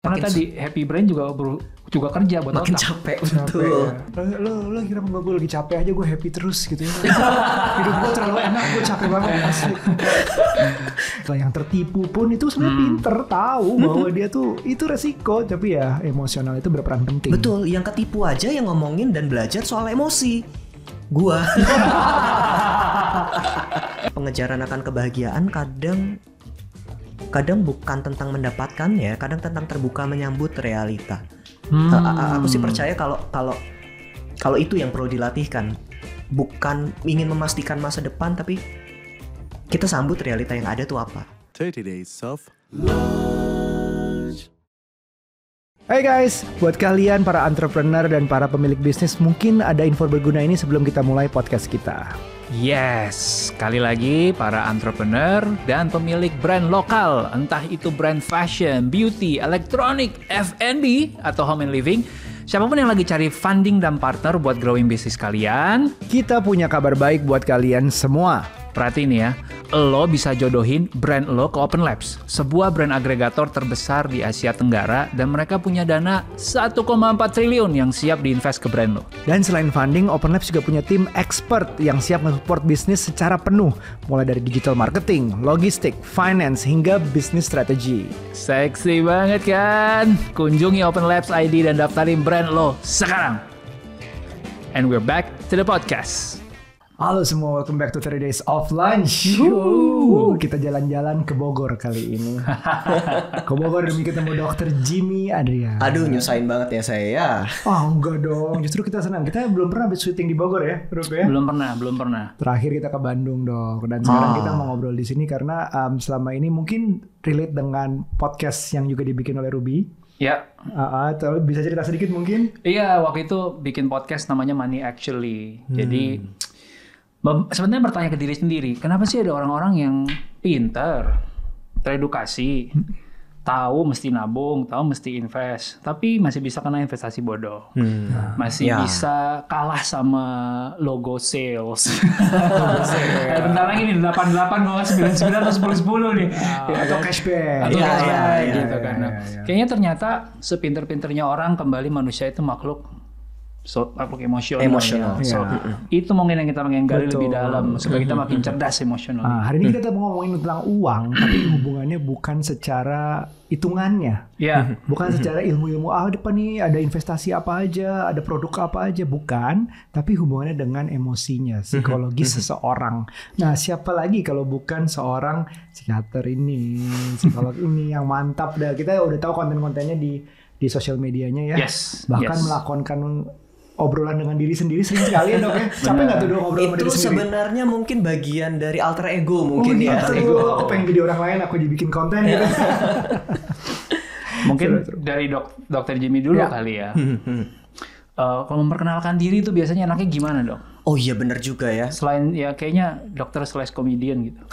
Karena tadi Happy Brain juga kerja buat makin otak. Capek, betul. Ya. Lo kira mbak gue lagi capek aja, gue happy terus gitu ya. Hidup gue terlalu enak, gue capek banget. Nah, yang tertipu pun itu sebenarnya pinter, tahu bahwa dia tuh itu resiko, tapi ya emosional itu berperan penting. Betul, yang ketipu aja yang ngomongin dan belajar soal emosi. Gua. Pengejaran akan kebahagiaan kadang bukan tentang mendapatkannya, kadang tentang terbuka menyambut realita. Aku sih percaya kalau itu yang perlu dilatihkan, bukan ingin memastikan masa depan, tapi kita sambut realita yang ada tuh apa. 30 days of lunch. Hai guys, buat kalian para entrepreneur dan para pemilik bisnis, mungkin ada info berguna ini sebelum kita mulai podcast kita. Yes, sekali lagi para entrepreneur dan pemilik brand lokal, entah itu brand fashion, beauty, elektronik, F&B, atau home and living, siapapun yang lagi cari funding dan partner buat growing bisnis kalian, kita punya kabar baik buat kalian semua. Perhatiin ya, lo bisa jodohin brand lo ke Open Labs, sebuah brand agregator terbesar di Asia Tenggara, dan mereka punya dana 1,4 triliun yang siap diinvest ke brand lo. Dan selain funding, Open Labs juga punya tim expert yang siap mensupport bisnis secara penuh, mulai dari digital marketing, logistik, finance, hingga bisnis strategi. Seksi banget kan? Kunjungi Open Labs ID dan daftarin brand lo sekarang. And we're back to the podcast. Halo semua, welcome back to 30 Days of Lunch. Kita jalan-jalan ke Bogor kali ini. Ke Bogor demi ketemu Dr. Jimmy Adrian. Aduh, nyusahin banget ya saya ya. Oh enggak dong, justru kita senang. Kita belum pernah syuting di Bogor ya, Rup ya? Belum pernah. Terakhir kita ke Bandung dong. Dan sekarang kita mau ngobrol di sini karena selama ini mungkin relate dengan podcast yang juga dibikin oleh Ruby. Ya. Atau bisa cerita sedikit mungkin? Iya, waktu itu bikin podcast namanya Money Actually. Jadi sebenarnya bertanya ke diri sendiri, kenapa sih ada orang-orang yang pinter, teredukasi, tahu mesti nabung, tahu mesti invest, tapi masih bisa kena investasi bodoh, masih bisa kalah sama logo sales. Bentar lagi nih 88 bawah 99 atau 10-10 nih, atau cashback, gitu kan. Kayaknya ternyata sepinter-pinternya orang, kembali manusia itu makhluk emosional. Itu mungkin yang kita pengen gali lebih dalam supaya kita makin cerdas emosional. Hari ini kita mau ngomongin tentang uang, tapi hubungannya bukan secara hitungannya, bukan secara ilmu-ilmu depan nih ada investasi apa aja, ada produk apa aja, bukan, tapi hubungannya dengan emosinya, psikologis seseorang. Nah, siapa lagi kalau bukan seorang psikiater ini, psikolog ini yang mantap dah. Kita udah tahu konten-kontennya di sosial medianya ya, bahkan melakonkan obrolan dengan diri sendiri sering sekali ya dok ya. Capek nggak tuh dong obrolan sama diri sendiri? Itu sebenarnya mungkin bagian dari alter ego mungkin ya. Alter ego, aku pengen jadi orang lain, aku dibikin konten gitu. Mungkin dari Dr. Jimmy dulu kali ya. Kalau memperkenalkan diri itu biasanya enaknya gimana dok? Oh iya benar juga ya. Selain ya kayaknya dokter / komedian gitu.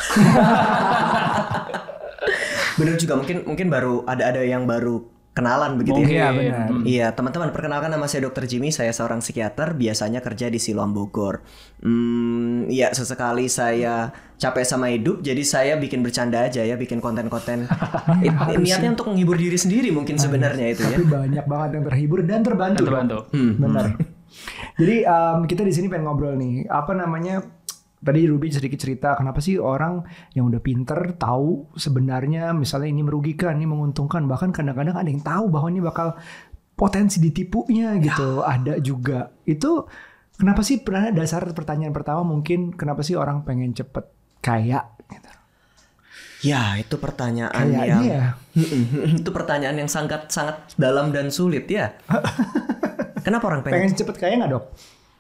Benar juga, mungkin baru ada yang baru kenalan begitu. Mungkin ya. Iya, teman-teman, perkenalkan nama saya Dr. Jimmy, saya seorang psikiater, biasanya kerja di Siloam Bogor. Ya sesekali saya capek sama hidup, jadi saya bikin bercanda aja ya, bikin konten-konten. Niatnya untuk menghibur diri sendiri mungkin sebenarnya itu ya. Tapi banyak banget yang terhibur dan terbantu. Benar. Jadi kita di sini pengen ngobrol nih, apa namanya? Tadi Ruby sedikit cerita kenapa sih orang yang udah pinter tahu sebenarnya, misalnya ini merugikan, ini menguntungkan, bahkan kadang-kadang ada yang tahu bahwa ini bakal potensi ditipunya gitu, ada juga. Itu kenapa sih, pernah dasar pertanyaan pertama mungkin, kenapa sih orang pengen cepet kaya gitu? Ya itu pertanyaan itu pertanyaan yang sangat dalam dan sulit ya. Kenapa orang pengen cepet kaya nggak dok?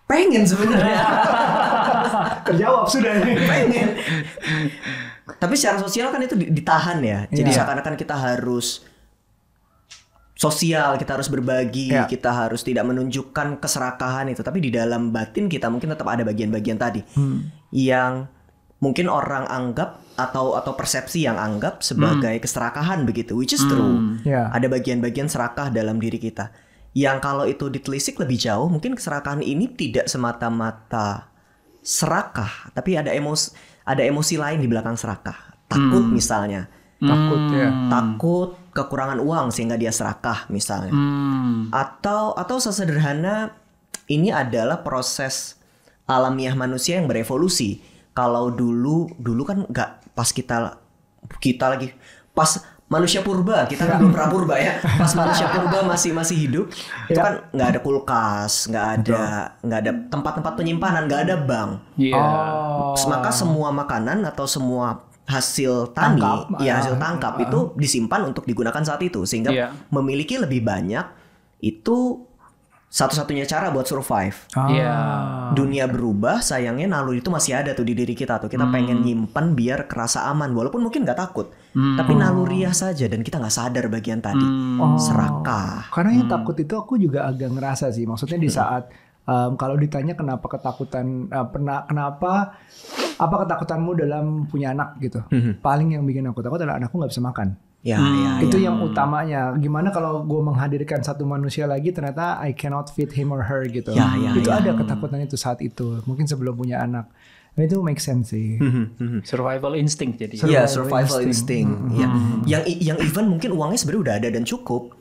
Pengen sebenarnya. Terjawab sudah nih. Pengen. Tapi secara sosial kan itu ditahan ya. Jadi seakan-akan kita harus sosial, kita harus berbagi, kita harus tidak menunjukkan keserakahan itu. Tapi di dalam batin kita mungkin tetap ada bagian-bagian tadi yang mungkin orang anggap atau persepsi yang anggap sebagai keserakahan begitu. Which is true. Ada bagian-bagian serakah dalam diri kita. Yang kalau itu ditelisik lebih jauh, mungkin keserakahan ini tidak semata-mata serakah, tapi ada emosi lain di belakang serakah. Takut misalnya. Takut kekurangan uang sehingga dia serakah misalnya. Atau sesederhana ini adalah proses alamiah manusia yang berevolusi. Kalau dulu kan nggak, pas kita lagi pas manusia purba, kita kan belum prapurba ya. Pas manusia purba masih hidup, itu kan nggak ada kulkas, nggak ada tempat-tempat penyimpanan, nggak ada bank. Maka semua makanan atau semua hasil tani, hasil tangkap itu disimpan untuk digunakan saat itu, sehingga memiliki lebih banyak itu satu-satunya cara buat survive. Dunia berubah, sayangnya naluri itu masih ada tuh di diri kita tuh. Kita pengen nyimpen biar kerasa aman, walaupun mungkin nggak takut, tapi naluriah saja dan kita nggak sadar bagian tadi serakah. Karena yang takut itu aku juga agak ngerasa sih, maksudnya di saat kalau ditanya kenapa ketakutan, apa ketakutanmu dalam punya anak gitu? Paling yang bikin aku takut adalah anakku nggak bisa makan. Itu yang utamanya. Gimana kalau gue menghadirkan satu manusia lagi, ternyata I cannot feed him or her gitu. Ada ketakutan itu saat itu. Mungkin sebelum punya anak. Itu make sense sih. Survival instinct jadi. Iya, survival instinct. Yang even mungkin uangnya sebenarnya udah ada dan cukup.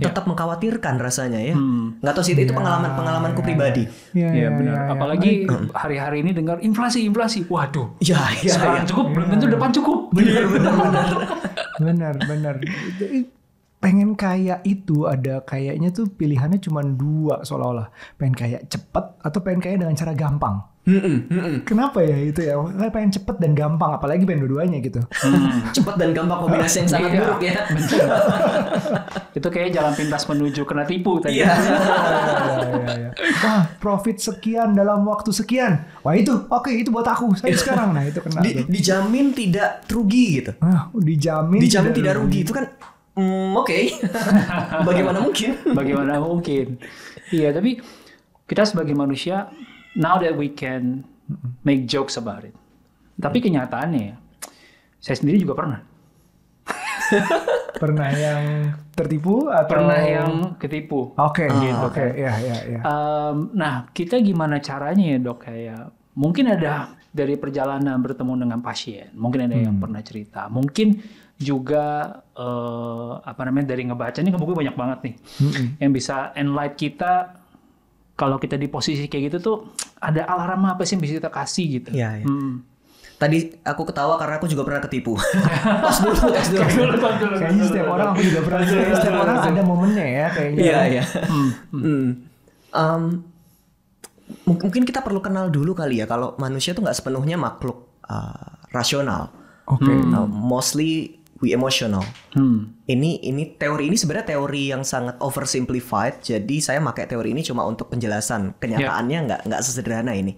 Tetap mengkhawatirkan rasanya ya. Nggak tahu sih, itu pengalamanku pribadi. Benar. Apalagi hari-hari ini dengar inflasi. Waduh. Sekarang cukup, belum tentu depan cukup. Benar. Pengen kaya itu ada kayaknya tuh pilihannya cuma dua seolah-olah. Pengen kaya cepat atau pengen kaya dengan cara gampang. Kenapa ya itu ya? Karena pengen cepat dan gampang, apalagi pengen dua-duanya gitu. Cepat dan gampang kombinasi yang sangat buruk ya. Itu kayak jalan pintas menuju kena tipu tadi. Wah, profit sekian dalam waktu sekian. Wah itu, oke, itu buat aku. Saya sekarang, nah itu kena. Dijamin tidak rugi gitu. Dijamin tidak rugi itu kan. Oke. Bagaimana mungkin? Iya, tapi kita sebagai manusia, now that we can make jokes about it, tapi kenyataannya, saya sendiri juga pernah yang tertipu atau pernah yang ketipu. Oke. Nah, kita gimana caranya ya dok? Kayak mungkin ada dari perjalanan bertemu dengan pasien, mungkin ada yang pernah cerita, mungkin juga dari ngebaca ini buku banyak banget nih yang bisa enlighten kita. Kalau kita di posisi kayak gitu tuh ada alarm apa sih yang bisa kita kasih gitu. Tadi aku ketawa karena aku juga pernah ketipu. Pas dulu. Kayaknya setiap orang aku juga pernah. Setiap orang ada momennya ya kayaknya. Mungkin kita perlu kenal dulu kali ya kalau manusia tuh nggak sepenuhnya makhluk rasional. Mostly we emotional. Ini teori ini sebenarnya teori yang sangat oversimplified. Jadi saya pakai teori ini cuma untuk penjelasan. Kenyataannya nggak sesederhana ini.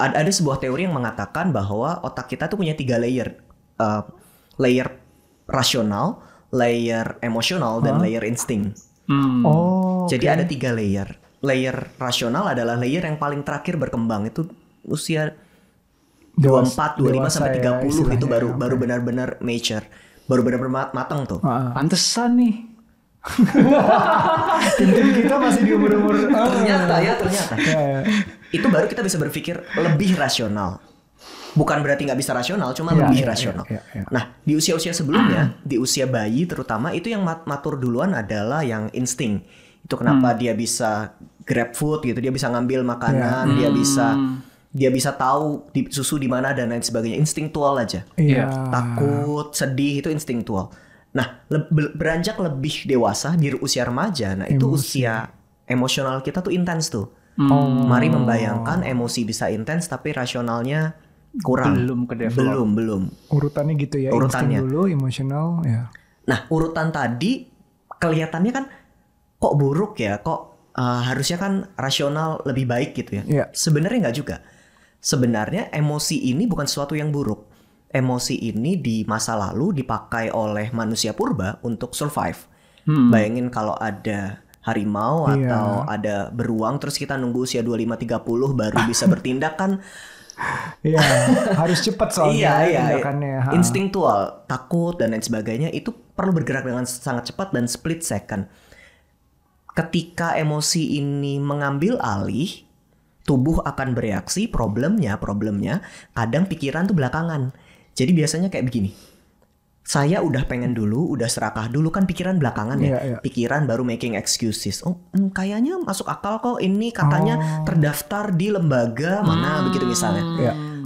Ada sebuah teori yang mengatakan bahwa otak kita tuh punya 3 layer, layer rasional, layer emosional, dan layer insting. Jadi ada 3 layer. Layer rasional adalah layer yang paling terakhir berkembang itu usia 24, 25 sampai 30 itu baru benar-benar mature, baru benar-benar matang tuh. Pantesan nih. Kita masih di umur-umur. Ternyata. Itu baru kita bisa berpikir lebih rasional. Bukan berarti nggak bisa rasional, cuma lebih rasional. Nah, di usia-usia sebelumnya, di usia bayi terutama itu yang matur duluan adalah yang insting. Itu kenapa dia bisa grab food gitu, dia bisa ngambil makanan, dia bisa tahu di susu di mana dan lain sebagainya, instingtual aja. Takut, sedih itu instingtual. Nah, beranjak lebih dewasa di usia remaja, nah itu usia emosional kita tuh intens tuh. Mari membayangkan emosi bisa intens tapi rasionalnya kurang. Belum. Urutannya gitu ya, insting dulu, emosional ya. Nah, urutan tadi kelihatannya kan kok buruk ya, kok harusnya kan rasional lebih baik gitu ya. Sebenarnya nggak juga. Sebenarnya emosi ini bukan sesuatu yang buruk. Emosi ini di masa lalu dipakai oleh manusia purba untuk survive. Bayangin kalau ada harimau atau ada beruang terus kita nunggu usia 25-30 baru bisa bertindak kan. Harus cepat soalnya tindakannya. Instinktual, takut dan lain sebagainya itu perlu bergerak dengan sangat cepat dan split second. Ketika emosi ini mengambil alih, tubuh akan bereaksi. Problemnya kadang pikiran tuh belakangan. Jadi biasanya kayak begini. saya udah pengen dulu, udah serakah dulu, kan pikiran belakangan ya. Pikiran baru making excuses. Oh, kayaknya masuk akal kok, ini katanya terdaftar di lembaga mana begitu misalnya.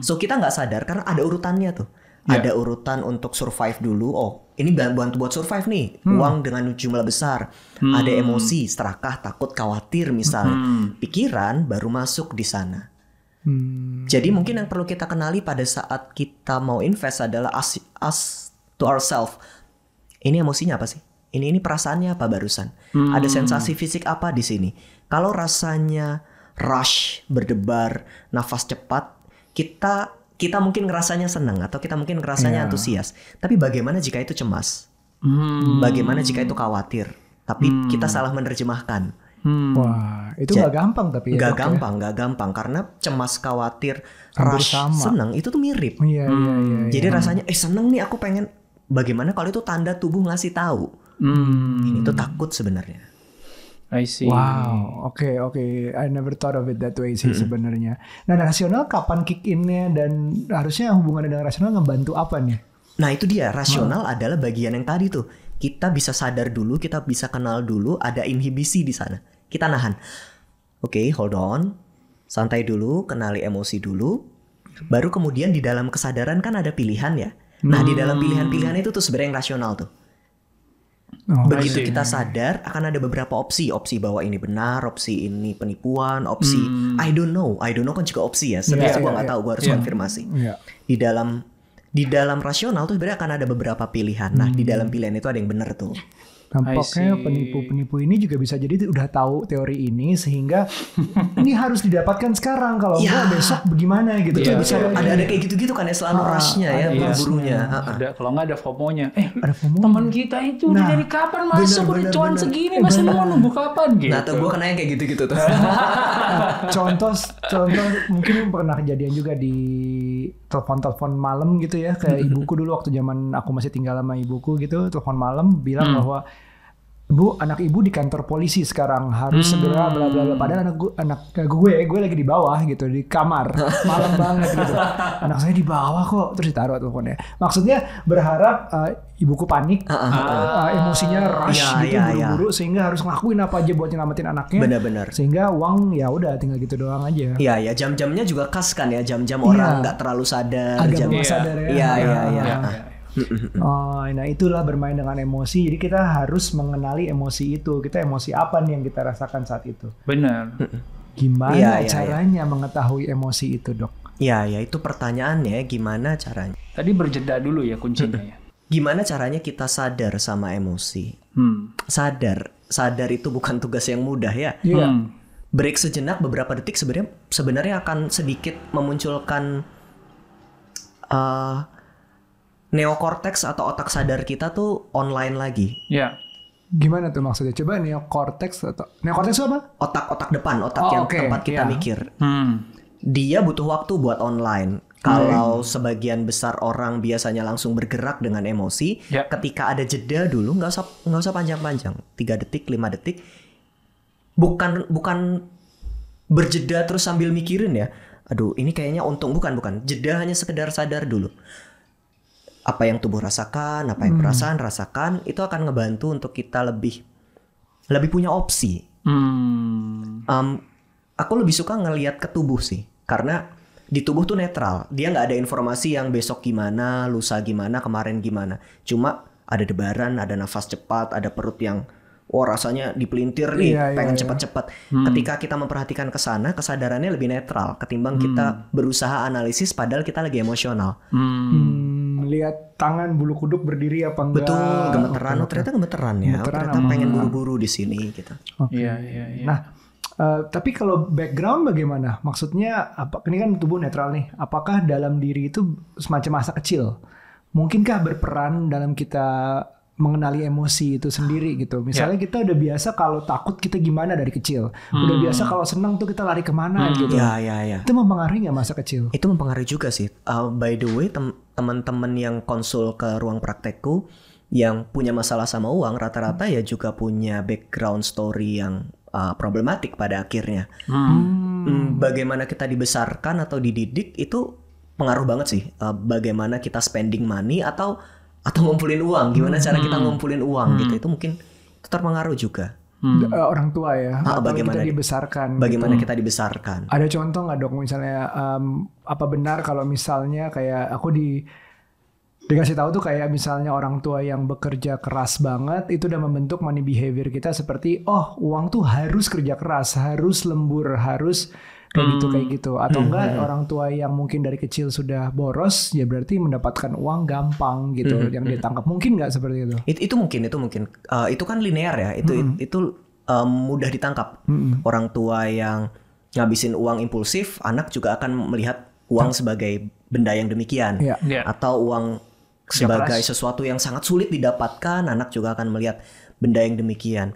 So kita nggak sadar karena ada urutannya tuh. Ada urutan untuk survive dulu. Oh, ini bantu buat survive nih. Uang dengan jumlah besar. Ada emosi, serakah, takut, khawatir misalnya. Pikiran baru masuk di sana. Jadi mungkin yang perlu kita kenali pada saat kita mau invest adalah us to ourselves. Ini emosinya apa sih? Ini perasaannya apa barusan? Ada sensasi fisik apa di sini? Kalau rasanya rush, berdebar, nafas cepat, kita mungkin ngerasanya senang atau kita mungkin ngerasanya antusias. Tapi bagaimana jika itu cemas? Bagaimana jika itu khawatir? Tapi kita salah menerjemahkan. Wah, itu nggak gampang tapi ya. Nggak gampang karena cemas, khawatir, rush, senang itu tuh mirip. Jadi rasanya senang nih aku pengen. Bagaimana kalau itu tanda tubuh ngasih tahu? Ini tuh takut sebenarnya. I see. Wow, oke. I never thought of it that way sih sebenarnya. Nah, rasional kapan kick in-nya dan harusnya hubungannya dengan rasional ngebantu apa nih? Nah, itu dia. Rasional adalah bagian yang tadi tuh. Kita bisa sadar dulu, kita bisa kenal dulu, ada inhibisi di sana. Kita nahan. Oke, hold on. Santai dulu, kenali emosi dulu. Baru kemudian di dalam kesadaran kan ada pilihan ya. Nah, di dalam pilihan-pilihan itu tuh sebenarnya yang rasional tuh. Begitu kita sadar akan ada beberapa opsi bahwa ini benar, opsi ini penipuan, opsi I don't know kan juga opsi ya. Sebenarnya gue nggak tahu, gue harus konfirmasi. Di dalam rasional tuh sebenarnya akan ada beberapa pilihan. Nah, di dalam pilihan itu ada yang benar tuh. Tampaknya penipu-penipu ini juga bisa jadi udah tahu teori ini sehingga ini harus didapatkan sekarang, kalau enggak besok bagaimana gitu. Betul. Ada kayak gitu-gitu kan ya, selalu rushnya ya, burunya. Ada kalau enggak ada FOMO-nya. Ada FOMO. Teman kita itu dari kapan masuk udah cuan segini masih mau nunggu kapan gitu. Nah, tuh gua kenanya kayak gitu-gitu tuh. Contoh mungkin pernah kejadian juga di telepon malam gitu ya, kayak ibuku dulu waktu zaman aku masih tinggal sama ibuku gitu, telepon malam bilang bahwa Bu, anak ibu di kantor polisi sekarang harus segera bla bla bla. Padahal anak gue lagi di bawah gitu, di kamar malam banget gitu. Anak saya di bawah kok, terus ditaruh teleponnya. Maksudnya berharap ibuku panik, emosinya rush gitu, buru-buru sehingga harus ngelakuin apa aja buat nyelamatin anaknya. Benar-benar. Sehingga uang ya udah tinggal gitu doang aja. Iya ya, jam-jamnya juga khas kan ya, jam-jam orang nggak terlalu sadar. Agak nggak sadar ya. Iya. Nah itulah bermain dengan emosi. Jadi kita harus mengenali emosi itu. Kita emosi apa nih yang kita rasakan saat itu? Benar. Gimana caranya mengetahui emosi itu, Dok? Ya itu pertanyaannya. Gimana caranya? Tadi berjeda dulu ya kuncinya ya. Gimana caranya kita sadar sama emosi? Sadar itu bukan tugas yang mudah ya. Break sejenak beberapa detik sebenarnya akan sedikit memunculkan neokorteks atau otak sadar kita tuh online lagi. Iya. Gimana tuh maksudnya? Coba neokorteks atau... Neokorteks apa? Otak depan, yang tempat kita mikir. Dia butuh waktu buat online. Kalau sebagian besar orang biasanya langsung bergerak dengan emosi, ketika ada jeda dulu, nggak usah panjang-panjang. 3 detik, 5 detik. Bukan berjeda terus sambil mikirin ya. Aduh, ini kayaknya untung. Bukan. Jeda hanya sekedar sadar dulu. Apa yang tubuh rasakan, apa yang perasaan rasakan, itu akan ngebantu untuk kita lebih punya opsi. Aku lebih suka ngelihat ke tubuh sih, karena di tubuh tuh netral, dia nggak ada informasi yang besok gimana, lusa gimana, kemarin gimana. Cuma ada debaran, ada nafas cepat, ada perut yang rasanya dipelintir nih, pengen cepat-cepat. Ketika kita memperhatikan ke sana, kesadarannya lebih netral ketimbang kita berusaha analisis padahal kita lagi emosional. Lihat tangan bulu kuduk berdiri apa enggak? Betul, gemeteran. Ternyata gemeteran ya. Ternyata pengen buru-buru di sini gitu. Iya. Nah, tapi kalau background bagaimana? Maksudnya apa? Ini kan tubuh netral nih. Apakah dalam diri itu semacam masa kecil? Mungkinkah berperan dalam kita mengenali emosi itu sendiri gitu. Misalnya kita udah biasa kalau takut kita gimana dari kecil. Udah biasa kalau senang tuh kita lari kemana gitu. Iya. Itu mempengaruhi nggak masa kecil? Itu mempengaruhi juga sih. By the way, teman-teman yang konsul ke ruang praktekku yang punya masalah sama uang rata-rata ya juga punya background story yang problematik pada akhirnya. Bagaimana kita dibesarkan atau dididik itu pengaruh banget sih. Bagaimana kita spending money atau atau ngumpulin uang, gimana cara kita ngumpulin uang gitu, itu mungkin itu terpengaruh juga. Orang tua ya, bagaimana kita dibesarkan. Bagaimana kita dibesarkan. Ada contoh nggak dok, misalnya apa benar kalau misalnya kayak aku dikasih tahu tuh kayak misalnya orang tua yang bekerja keras banget itu udah membentuk money behavior kita seperti oh uang tuh harus kerja keras, harus lembur, harus kayak gitu. Atau enggak orang tua yang mungkin dari kecil sudah boros ya berarti mendapatkan uang gampang gitu yang ditangkap, mungkin nggak seperti itu? Itu mungkin itu kan linear ya, itu mudah ditangkap. Orang tua yang ngabisin uang impulsif, anak juga akan melihat uang sebagai benda yang demikian, atau uang sebagai sesuatu yang sangat sulit didapatkan, anak juga akan melihat benda yang demikian.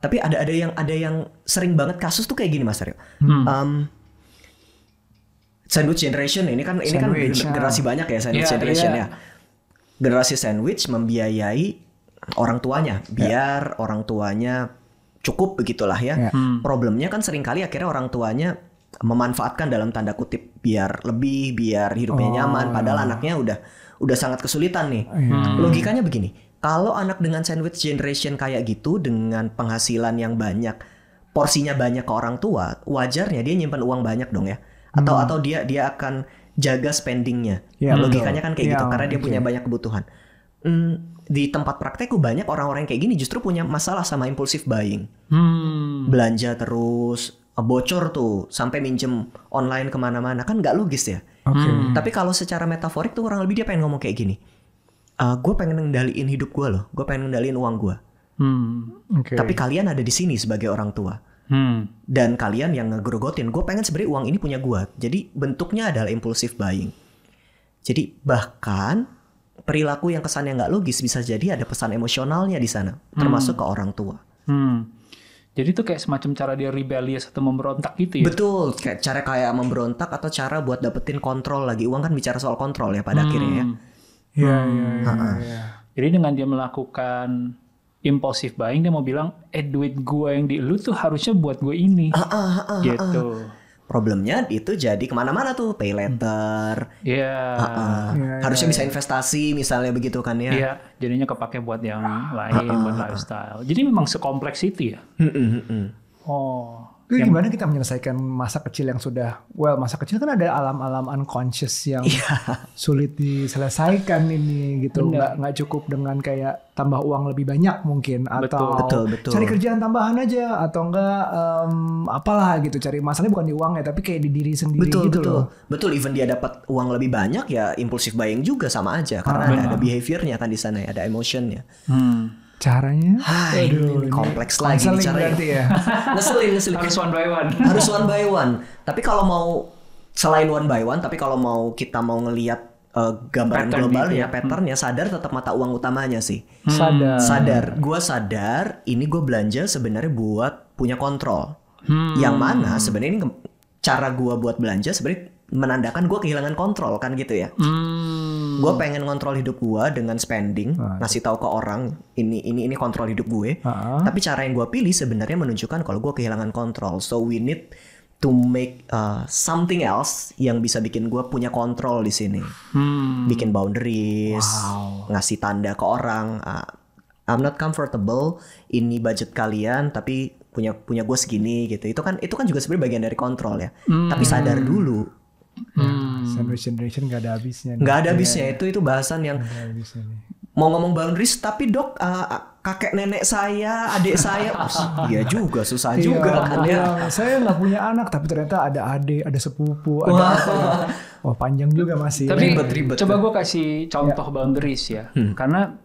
Tapi ada yang sering banget kasus tuh kayak gini Mas Aryo. Sandwich generation ini kan generasi banyak ya, sandwich generation ya. Generasi sandwich membiayai orang tuanya, biar orang tuanya cukup begitulah ya. Problemnya kan seringkali akhirnya orang tuanya memanfaatkan dalam tanda kutip, biar lebih, biar hidupnya nyaman, padahal anaknya udah sangat kesulitan nih. Logikanya begini. Kalau anak dengan sandwich generation kayak gitu, dengan penghasilan yang banyak, porsinya banyak ke orang tua, wajarnya dia nyimpan uang banyak dong ya. Atau dia akan jaga spendingnya. Logikanya kan kayak gitu, karena dia punya banyak kebutuhan. Di tempat praktekku banyak orang-orang kayak gini justru punya masalah sama impulsive buying. Belanja terus, bocor tuh, sampai minjem online kemana-mana. Kan nggak logis ya. Tapi kalau secara metaforik tuh kurang lebih dia pengen ngomong kayak gini. Gue pengen ngendaliin hidup gue loh. Gue pengen ngendaliin uang gue. Tapi kalian ada di sini sebagai orang tua. Dan kalian yang ngegrogotin. Gue pengen sebenarnya uang ini punya gue. Jadi bentuknya adalah impulsive buying. Jadi bahkan perilaku yang kesannya nggak logis bisa jadi ada pesan emosionalnya di sana, termasuk ke orang tua. Jadi itu kayak semacam cara dia rebellious atau memberontak gitu ya? Betul, kayak memberontak atau cara buat dapetin kontrol lagi. Uang kan bicara soal kontrol ya pada akhirnya ya. Ya. Jadi dengan dia melakukan impulsive buying, dia mau bilang, duit gue yang di lu tuh harusnya buat gue ini, gitu. Problemnya itu jadi kemana-mana tuh, pay letter, harusnya bisa investasi misalnya begitu kan ya? Iya, jadinya kepake buat yang lain, buat lifestyle. Jadi memang sekompleks itu ya. Oh. Jadi gimana kita menyelesaikan masa kecil yang sudah, masa kecil kan ada alam-alam unconscious yang sulit diselesaikan ini gitu. Nggak cukup dengan kayak tambah uang lebih banyak mungkin, atau betul. Cari kerjaan tambahan aja, atau enggak apalah gitu. Cari masalahnya bukan di uang ya, tapi kayak di diri sendiri gitu loh. Betul, even dia dapat uang lebih banyak ya impulsive buying juga sama aja, karena ada behaviornya kan di sana, ada emotionnya. Caranya? Aduh, kompleks lagi nih caranya. Ya? Ngeselin. Harus one by one. Tapi kalau mau selain one by one, tapi kalau mau kita mau ngelihat gambaran globalnya, patternnya, sadar tetap mata uang utamanya sih. Sadar. Gue sadar, ini gue belanja sebenarnya buat punya kontrol. Yang mana sebenarnya ini cara gue buat belanja sebenarnya menandakan gue kehilangan kontrol kan gitu ya. Gue pengen ngontrol hidup gue dengan spending, ngasih tahu ke orang ini kontrol hidup gue. Tapi cara yang gue pilih sebenarnya menunjukkan kalau gue kehilangan kontrol. So we need to make something else yang bisa bikin gue punya kontrol di sini. Bikin boundaries, ngasih tanda ke orang. I'm not comfortable. Ini budget kalian, tapi punya gue segini gitu. Itu kan juga sebenarnya bagian dari kontrol ya. Tapi sadar dulu. Sandwich generation gak ada habisnya. Itu bahasan yang mau ngomong boundaries, tapi dok kakek nenek saya, adik saya, iya juga susah juga kan ya. Saya nggak punya anak, tapi ternyata ada adik, ada sepupu, ada apa ya. Panjang juga masih. Tapi ribet. Coba gue kasih contoh boundaries ya, karena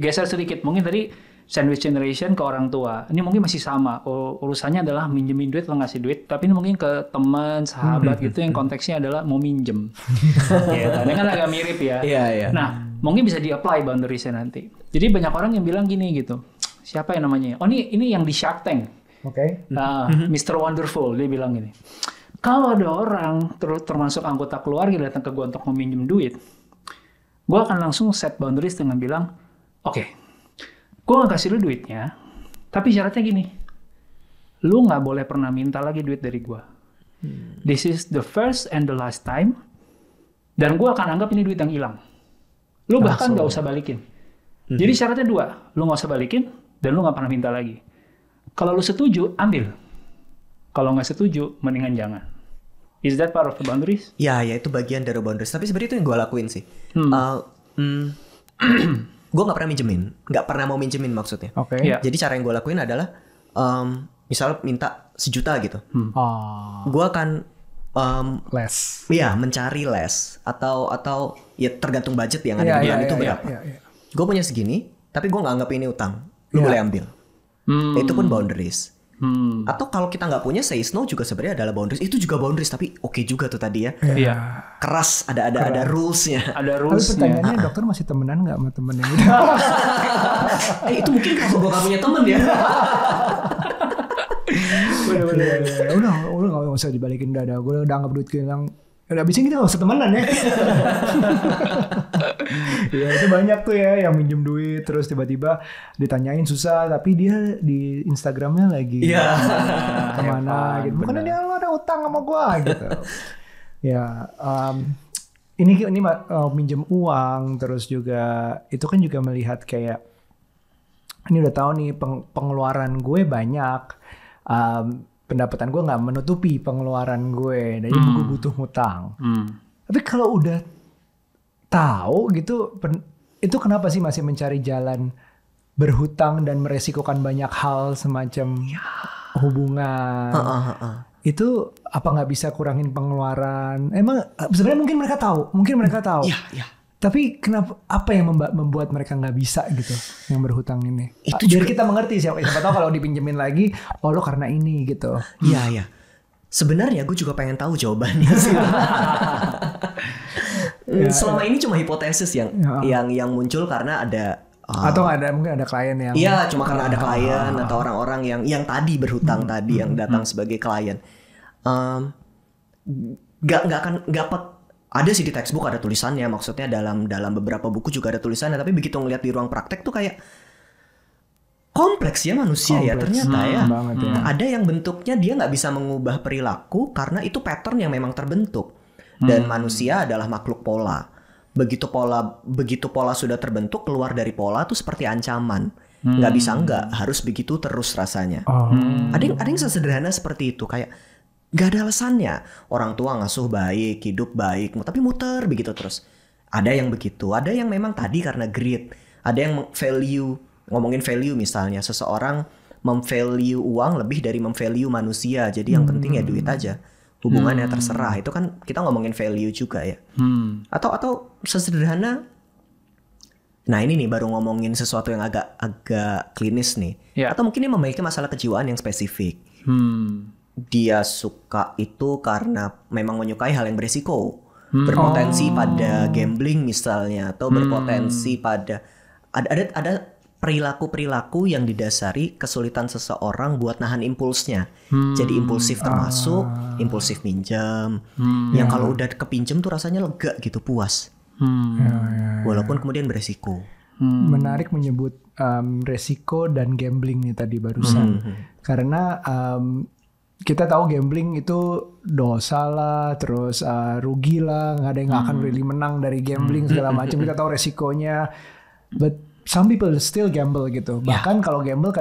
geser sedikit mungkin tadi. Sandwich generation ke orang tua, ini mungkin masih sama. Urusannya adalah minjemin duit atau ngasih duit, tapi ini mungkin ke teman, sahabat gitu yang konteksnya adalah mau minjem. Ini kan agak mirip ya. Nah, mungkin bisa di-apply boundariesnya nanti. Jadi banyak orang yang bilang gini gitu, siapa yang namanya? Oh ini yang di Shark Tank. Mr. Wonderful, dia bilang gini, kalau ada orang termasuk anggota keluarga datang ke gue untuk meminjem duit, gue akan langsung set boundaries dengan bilang, oke, gue gak kasih lu duitnya, tapi syaratnya gini, lu gak boleh pernah minta lagi duit dari gue. This is the first and the last time, dan gue akan anggap ini duit yang hilang. Lu bahkan nggak usah balikin. Jadi syaratnya dua, lu nggak usah balikin dan lu nggak pernah minta lagi. Kalau lu setuju, ambil. Kalau nggak setuju, mendingan jangan. Is that part of the boundaries? Ya, ya itu bagian dari boundaries. Tapi sebenarnya itu yang gue lakuin sih. Gue nggak pernah minjemin, nggak pernah mau minjemin maksudnya. Yeah. Jadi cara yang gue lakuin adalah, misal minta 1 juta gitu, gue akan less. Iya, mencari less atau ya tergantung budget yang ada di bulan itu berapa. Gue punya segini, tapi gue nggak anggap ini utang. Lu boleh ambil. Itu pun boundaries. Atau kalau kita nggak punya, say no juga sebenarnya adalah boundaries. Itu juga boundaries, tapi oke juga tuh tadi ya. Keras, ada rulesnya. Ada rules. Tapi pertanyaannya, dokter masih temenan nggak sama temennya? Itu mungkin kalau gue nggak punya temen ya. Udah nggak usah dibalikin, udah. Gue udah anggap duit hilang. Udah abisnya kita gak usah temenan ya. Ya itu banyak tuh ya yang minjem duit terus tiba-tiba ditanyain susah, tapi dia di Instagramnya lagi kemana gitu. Bukan dia lu ada utang sama gue gitu. Ya ini minjem uang terus juga itu kan juga melihat kayak ini udah tahu nih pengeluaran gue banyak. Pendapatan gue nggak menutupi pengeluaran gue, jadi gue butuh ngutang. Tapi kalau udah tahu gitu, itu kenapa sih masih mencari jalan berhutang dan meresikokan banyak hal semacam hubungan? Itu apa nggak bisa kurangin pengeluaran? Emang sebenarnya mungkin mereka tahu. Tapi kenapa? Apa yang membuat mereka nggak bisa gitu yang berhutang ini? Itu biar kita mengerti siapa tahu kalau dipinjemin lagi, oh lo karena ini gitu. Iya. Sebenarnya gue juga pengen tahu jawabannya sih. Selama ini cuma hipotesis yang muncul karena ada atau mungkin ada klien yang. Iya, cuma karena ada klien atau orang-orang yang tadi berhutang tadi yang datang sebagai klien. Ada sih di textbook ada tulisannya, maksudnya dalam beberapa buku juga ada tulisannya, tapi begitu ngeliat di ruang praktek tuh kayak kompleks ya manusia. Kompleks. Ya ternyata ya. Ada yang bentuknya dia nggak bisa mengubah perilaku karena itu pattern yang memang terbentuk dan manusia adalah makhluk pola. Begitu pola sudah terbentuk, keluar dari pola tuh seperti ancaman, nggak bisa nggak harus begitu terus rasanya. Ada yang sesederhana seperti itu, kayak gak ada alasannya. Orang tua ngasuh baik, hidup baik, tapi muter begitu terus. Ada yang begitu, ada yang memang tadi karena greed. Ada yang value, ngomongin value misalnya. Seseorang memvalue uang lebih dari memvalue manusia. Jadi yang penting ya duit aja. Hubungannya terserah. Itu kan kita ngomongin value juga ya. Atau sesederhana. Nah ini nih baru ngomongin sesuatu yang agak klinis nih. Atau mungkin dia memiliki masalah kejiwaan yang spesifik. Dia suka itu karena memang menyukai hal yang berisiko, berpotensi pada gambling misalnya, atau berpotensi pada ada perilaku yang didasari kesulitan seseorang buat nahan impulsnya. Jadi impulsif, termasuk impulsif minjem, yang kalau udah kepinjem tuh rasanya lega gitu, puas, walaupun kemudian berisiko. Menarik menyebut resiko dan gambling nih tadi barusan, karena kita tahu gambling itu dosa lah, terus rugi lah, nggak ada yang akan really menang dari gambling segala macam. Kita tahu resikonya, but some people still gamble gitu. Bahkan kalau gambler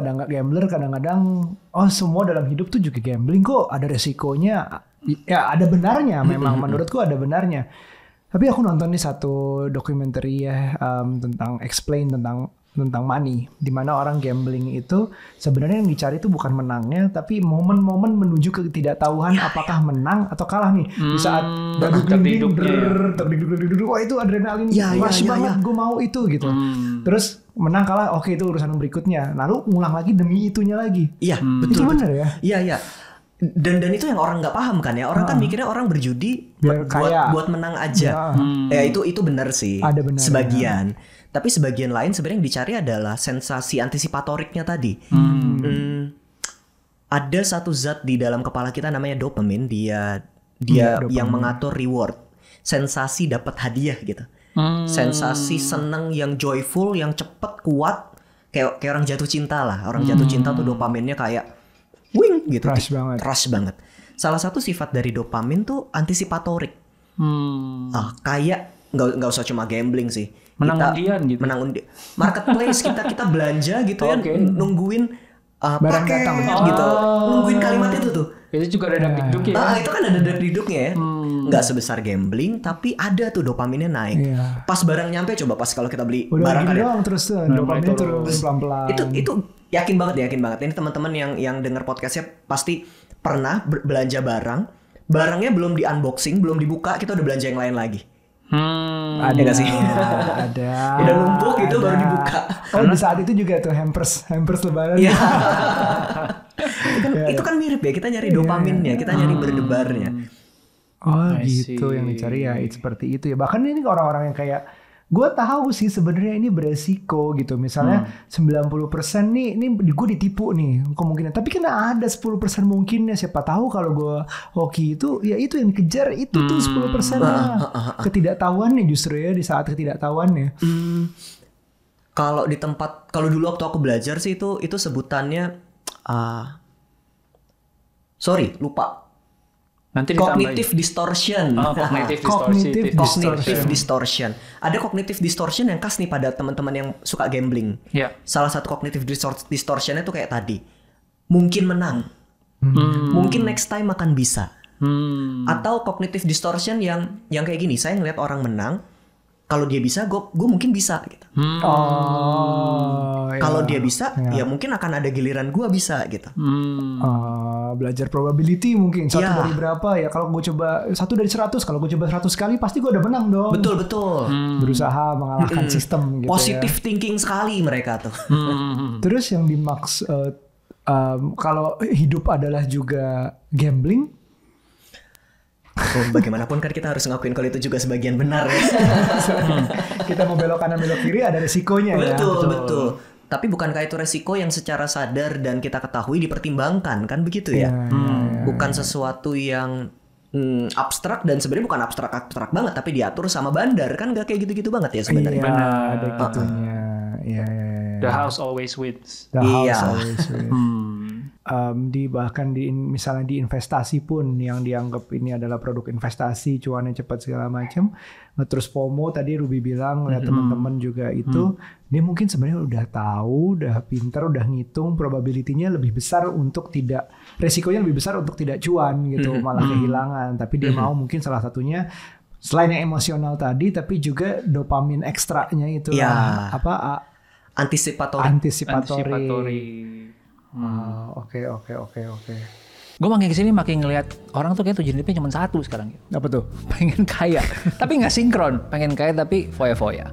kadang-kadang semua dalam hidup tuh juga gambling kok, ada resikonya. Ya ada benarnya memang, menurutku ada benarnya. Tapi aku nonton nih satu dokumenter ya tentang tentang money, di mana orang gambling itu sebenarnya yang dicari itu bukan menangnya, tapi momen-momen menuju ke ketidaktahuan apakah menang atau kalah nih. Di saat terdidik, wah itu adrenalin rush banget, gue mau itu gitu. Terus menang kalah, oke itu urusan berikutnya. Lalu ulang lagi demi itunya lagi. Iya, betul. Itu benar ya. Iya. Dan itu yang orang nggak paham kan ya, orang kan mikirnya orang berjudi buat menang aja. Ya itu benar sih. Ada benar sebagian. Ya. Tapi sebagian lain sebenarnya yang dicari adalah sensasi antisipatoriknya tadi. Ada satu zat di dalam kepala kita namanya dopamin, dia yang mengatur reward, sensasi dapat hadiah gitu, sensasi seneng yang joyful, yang cepet, kuat, kayak orang jatuh cinta lah. Orang jatuh cinta tuh dopaminnya kayak wing gitu, rush banget. Salah satu sifat dari dopamin tuh antisipatorik, kayak nggak usah cuma gambling sih. menang undian gitu. Marketplace kita belanja gitu ya, nungguin barang paket datang gitu, nungguin kalimat itu tuh. Itu juga ada dagdikduk ya. Itu kan ada dagdikduknya ya. Nggak sebesar gambling tapi ada tuh dopaminnya naik. Pas barang nyampe, coba pas kalau kita beli barang kan doang, terus tuh dopamin terus pelan-pelan. Itu yakin banget. Ini teman-teman yang dengar podcastnya pasti pernah belanja barang, barangnya belum di unboxing, belum dibuka, kita udah belanja yang lain lagi. Ada nggak sih? Ada. Udah numpuk gitu baru dibuka. Oh, di saat itu juga tuh hampers lebaran. Iya. Itu kan mirip ya, kita nyari dopaminnya, kita nyari berdebarnya. Oh gitu, yang dicari ya seperti itu ya. Bahkan ini orang-orang yang kayak, gue tahu sih sebenarnya ini beresiko gitu. Misalnya 90% nih, ini gue ditipu nih kemungkinan. Tapi kan ada 10% mungkinnya. Siapa tahu kalau gue hoki itu, ya itu yang dikejar itu tuh 10% ketidaktahuannya justru ya, di saat ketidaktahuannya. Kalau di tempat, kalau dulu waktu aku belajar sih itu sebutannya, sorry lupa. Nanti cognitive distortion. Cognitive distortion. Ada cognitive distortion yang khas nih pada teman-teman yang suka gambling. Salah satu cognitive distortionnya tuh kayak tadi, mungkin menang, mungkin next time akan bisa. Atau cognitive distortion yang kayak gini, saya ngeliat orang menang, kalau dia bisa, gue mungkin bisa gitu. Kalau dia bisa, ya mungkin akan ada giliran gue bisa gitu. Belajar probability mungkin. Satu dari berapa ya? Kalau gue coba 1 dari 100, kalau gue coba 100 kali pasti gue udah menang dong. Betul. Berusaha mengalahkan sistem gitu. Positive thinking sekali mereka tuh. Terus yang dimaks kalau hidup adalah juga gambling. Oh, bagaimanapun kan kita harus ngakuin kalau itu juga sebagian benar ya. Kita mau belok kanan belok kiri ada resikonya. Betul. Tapi bukankah itu resiko yang secara sadar dan kita ketahui dipertimbangkan kan begitu ya? Bukan sesuatu yang abstrak, dan sebenarnya bukan abstrak banget, tapi diatur sama bandar kan, nggak kayak gitu-gitu banget ya sebenarnya. The house always wins. Bahkan misalnya di investasi pun yang dianggap ini adalah produk investasi, cuannya cepat segala macam. Terus FOMO tadi Ruby bilang, lihat teman-teman juga itu, dia mungkin sebenarnya udah tahu, udah pintar, udah ngitung probability-nya lebih besar untuk tidak, resikonya lebih besar untuk tidak cuan gitu, malah kehilangan. Tapi dia mau mungkin salah satunya selain yang emosional tadi, tapi juga dopamin ekstraknya itu Anticipatory. Oke. Gue makin kesini makin ngelihat orang tuh kayak tujuannya cuma satu sekarang. Apa tuh? Pengen kaya, tapi nggak sinkron. Pengen kaya tapi foya-foya.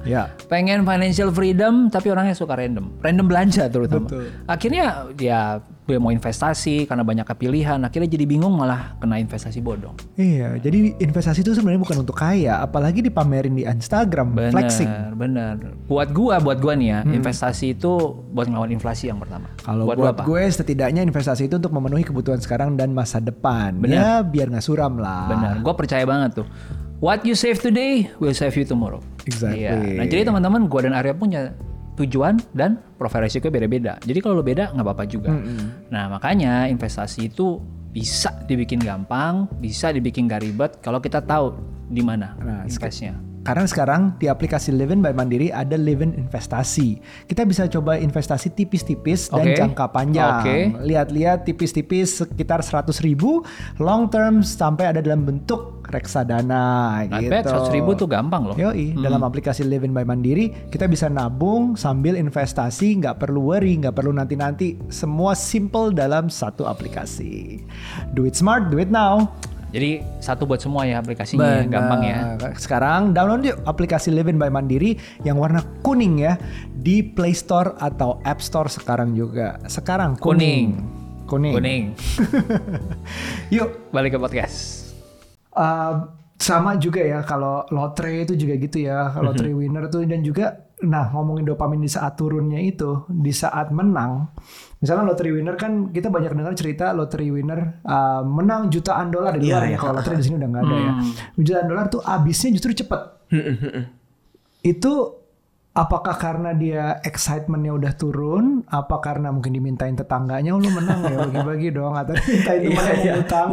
Pengen financial freedom, tapi orangnya suka random belanja terutama. Betul. Akhirnya dia mau investasi karena banyak pilihan. Akhirnya jadi bingung, malah kena investasi bodong. Iya, jadi investasi itu sebenarnya bukan untuk kaya, apalagi dipamerin di Instagram, flexing. Bener. Buat gua nih ya, investasi itu buat ngelawan inflasi yang pertama. Kalau buat gue, setidaknya investasi itu untuk memenuhi kebutuhan sekarang dan masa depan. Bener. Ya, biar nggak suram lah. Bener. Gue percaya banget tuh. What you save today will save you tomorrow. Exactly. Iya. Nah jadi teman-teman, gue dan Arya punya tujuan dan profil risiko beda-beda. Jadi kalau lo beda nggak apa-apa juga. Nah makanya investasi itu bisa dibikin gampang, bisa dibikin gak ribet kalau kita tahu di mana investasinya. Karena sekarang di aplikasi Livin by Mandiri ada Livin Investasi. Kita bisa coba investasi tipis-tipis dan jangka panjang. Lihat-lihat tipis-tipis sekitar 100.000, long term sampai ada dalam bentuk reksadana. Not gitu. Bad, 100.000 tuh gampang loh. Yoi, dalam aplikasi Livin by Mandiri kita bisa nabung sambil investasi, nggak perlu worry, nggak perlu nanti-nanti. Semua simple dalam satu aplikasi. Do it smart, do it now. Jadi satu buat semua ya aplikasinya. Gampang ya. Sekarang download yuk aplikasi Livin by Mandiri yang warna kuning ya, di Play Store atau App Store sekarang juga. Sekarang kuning. Yuk balik ke podcast. Sama juga ya, kalau lotre itu juga gitu ya, lotre winner tuh. Dan juga ngomongin dopamin di saat turunnya itu, di saat menang. Misalnya lotre winner kan kita banyak dengar cerita lotre winner menang jutaan dolar di luar ya. Kalau lotre di sini udah nggak ada ya. Jutaan dolar tuh abisnya justru cepet. Itu apakah karena dia excitementnya udah turun? Apa karena mungkin dimintain tetangganya, lu menang ya bagi-bagi dong, atau dimintain temannya utang?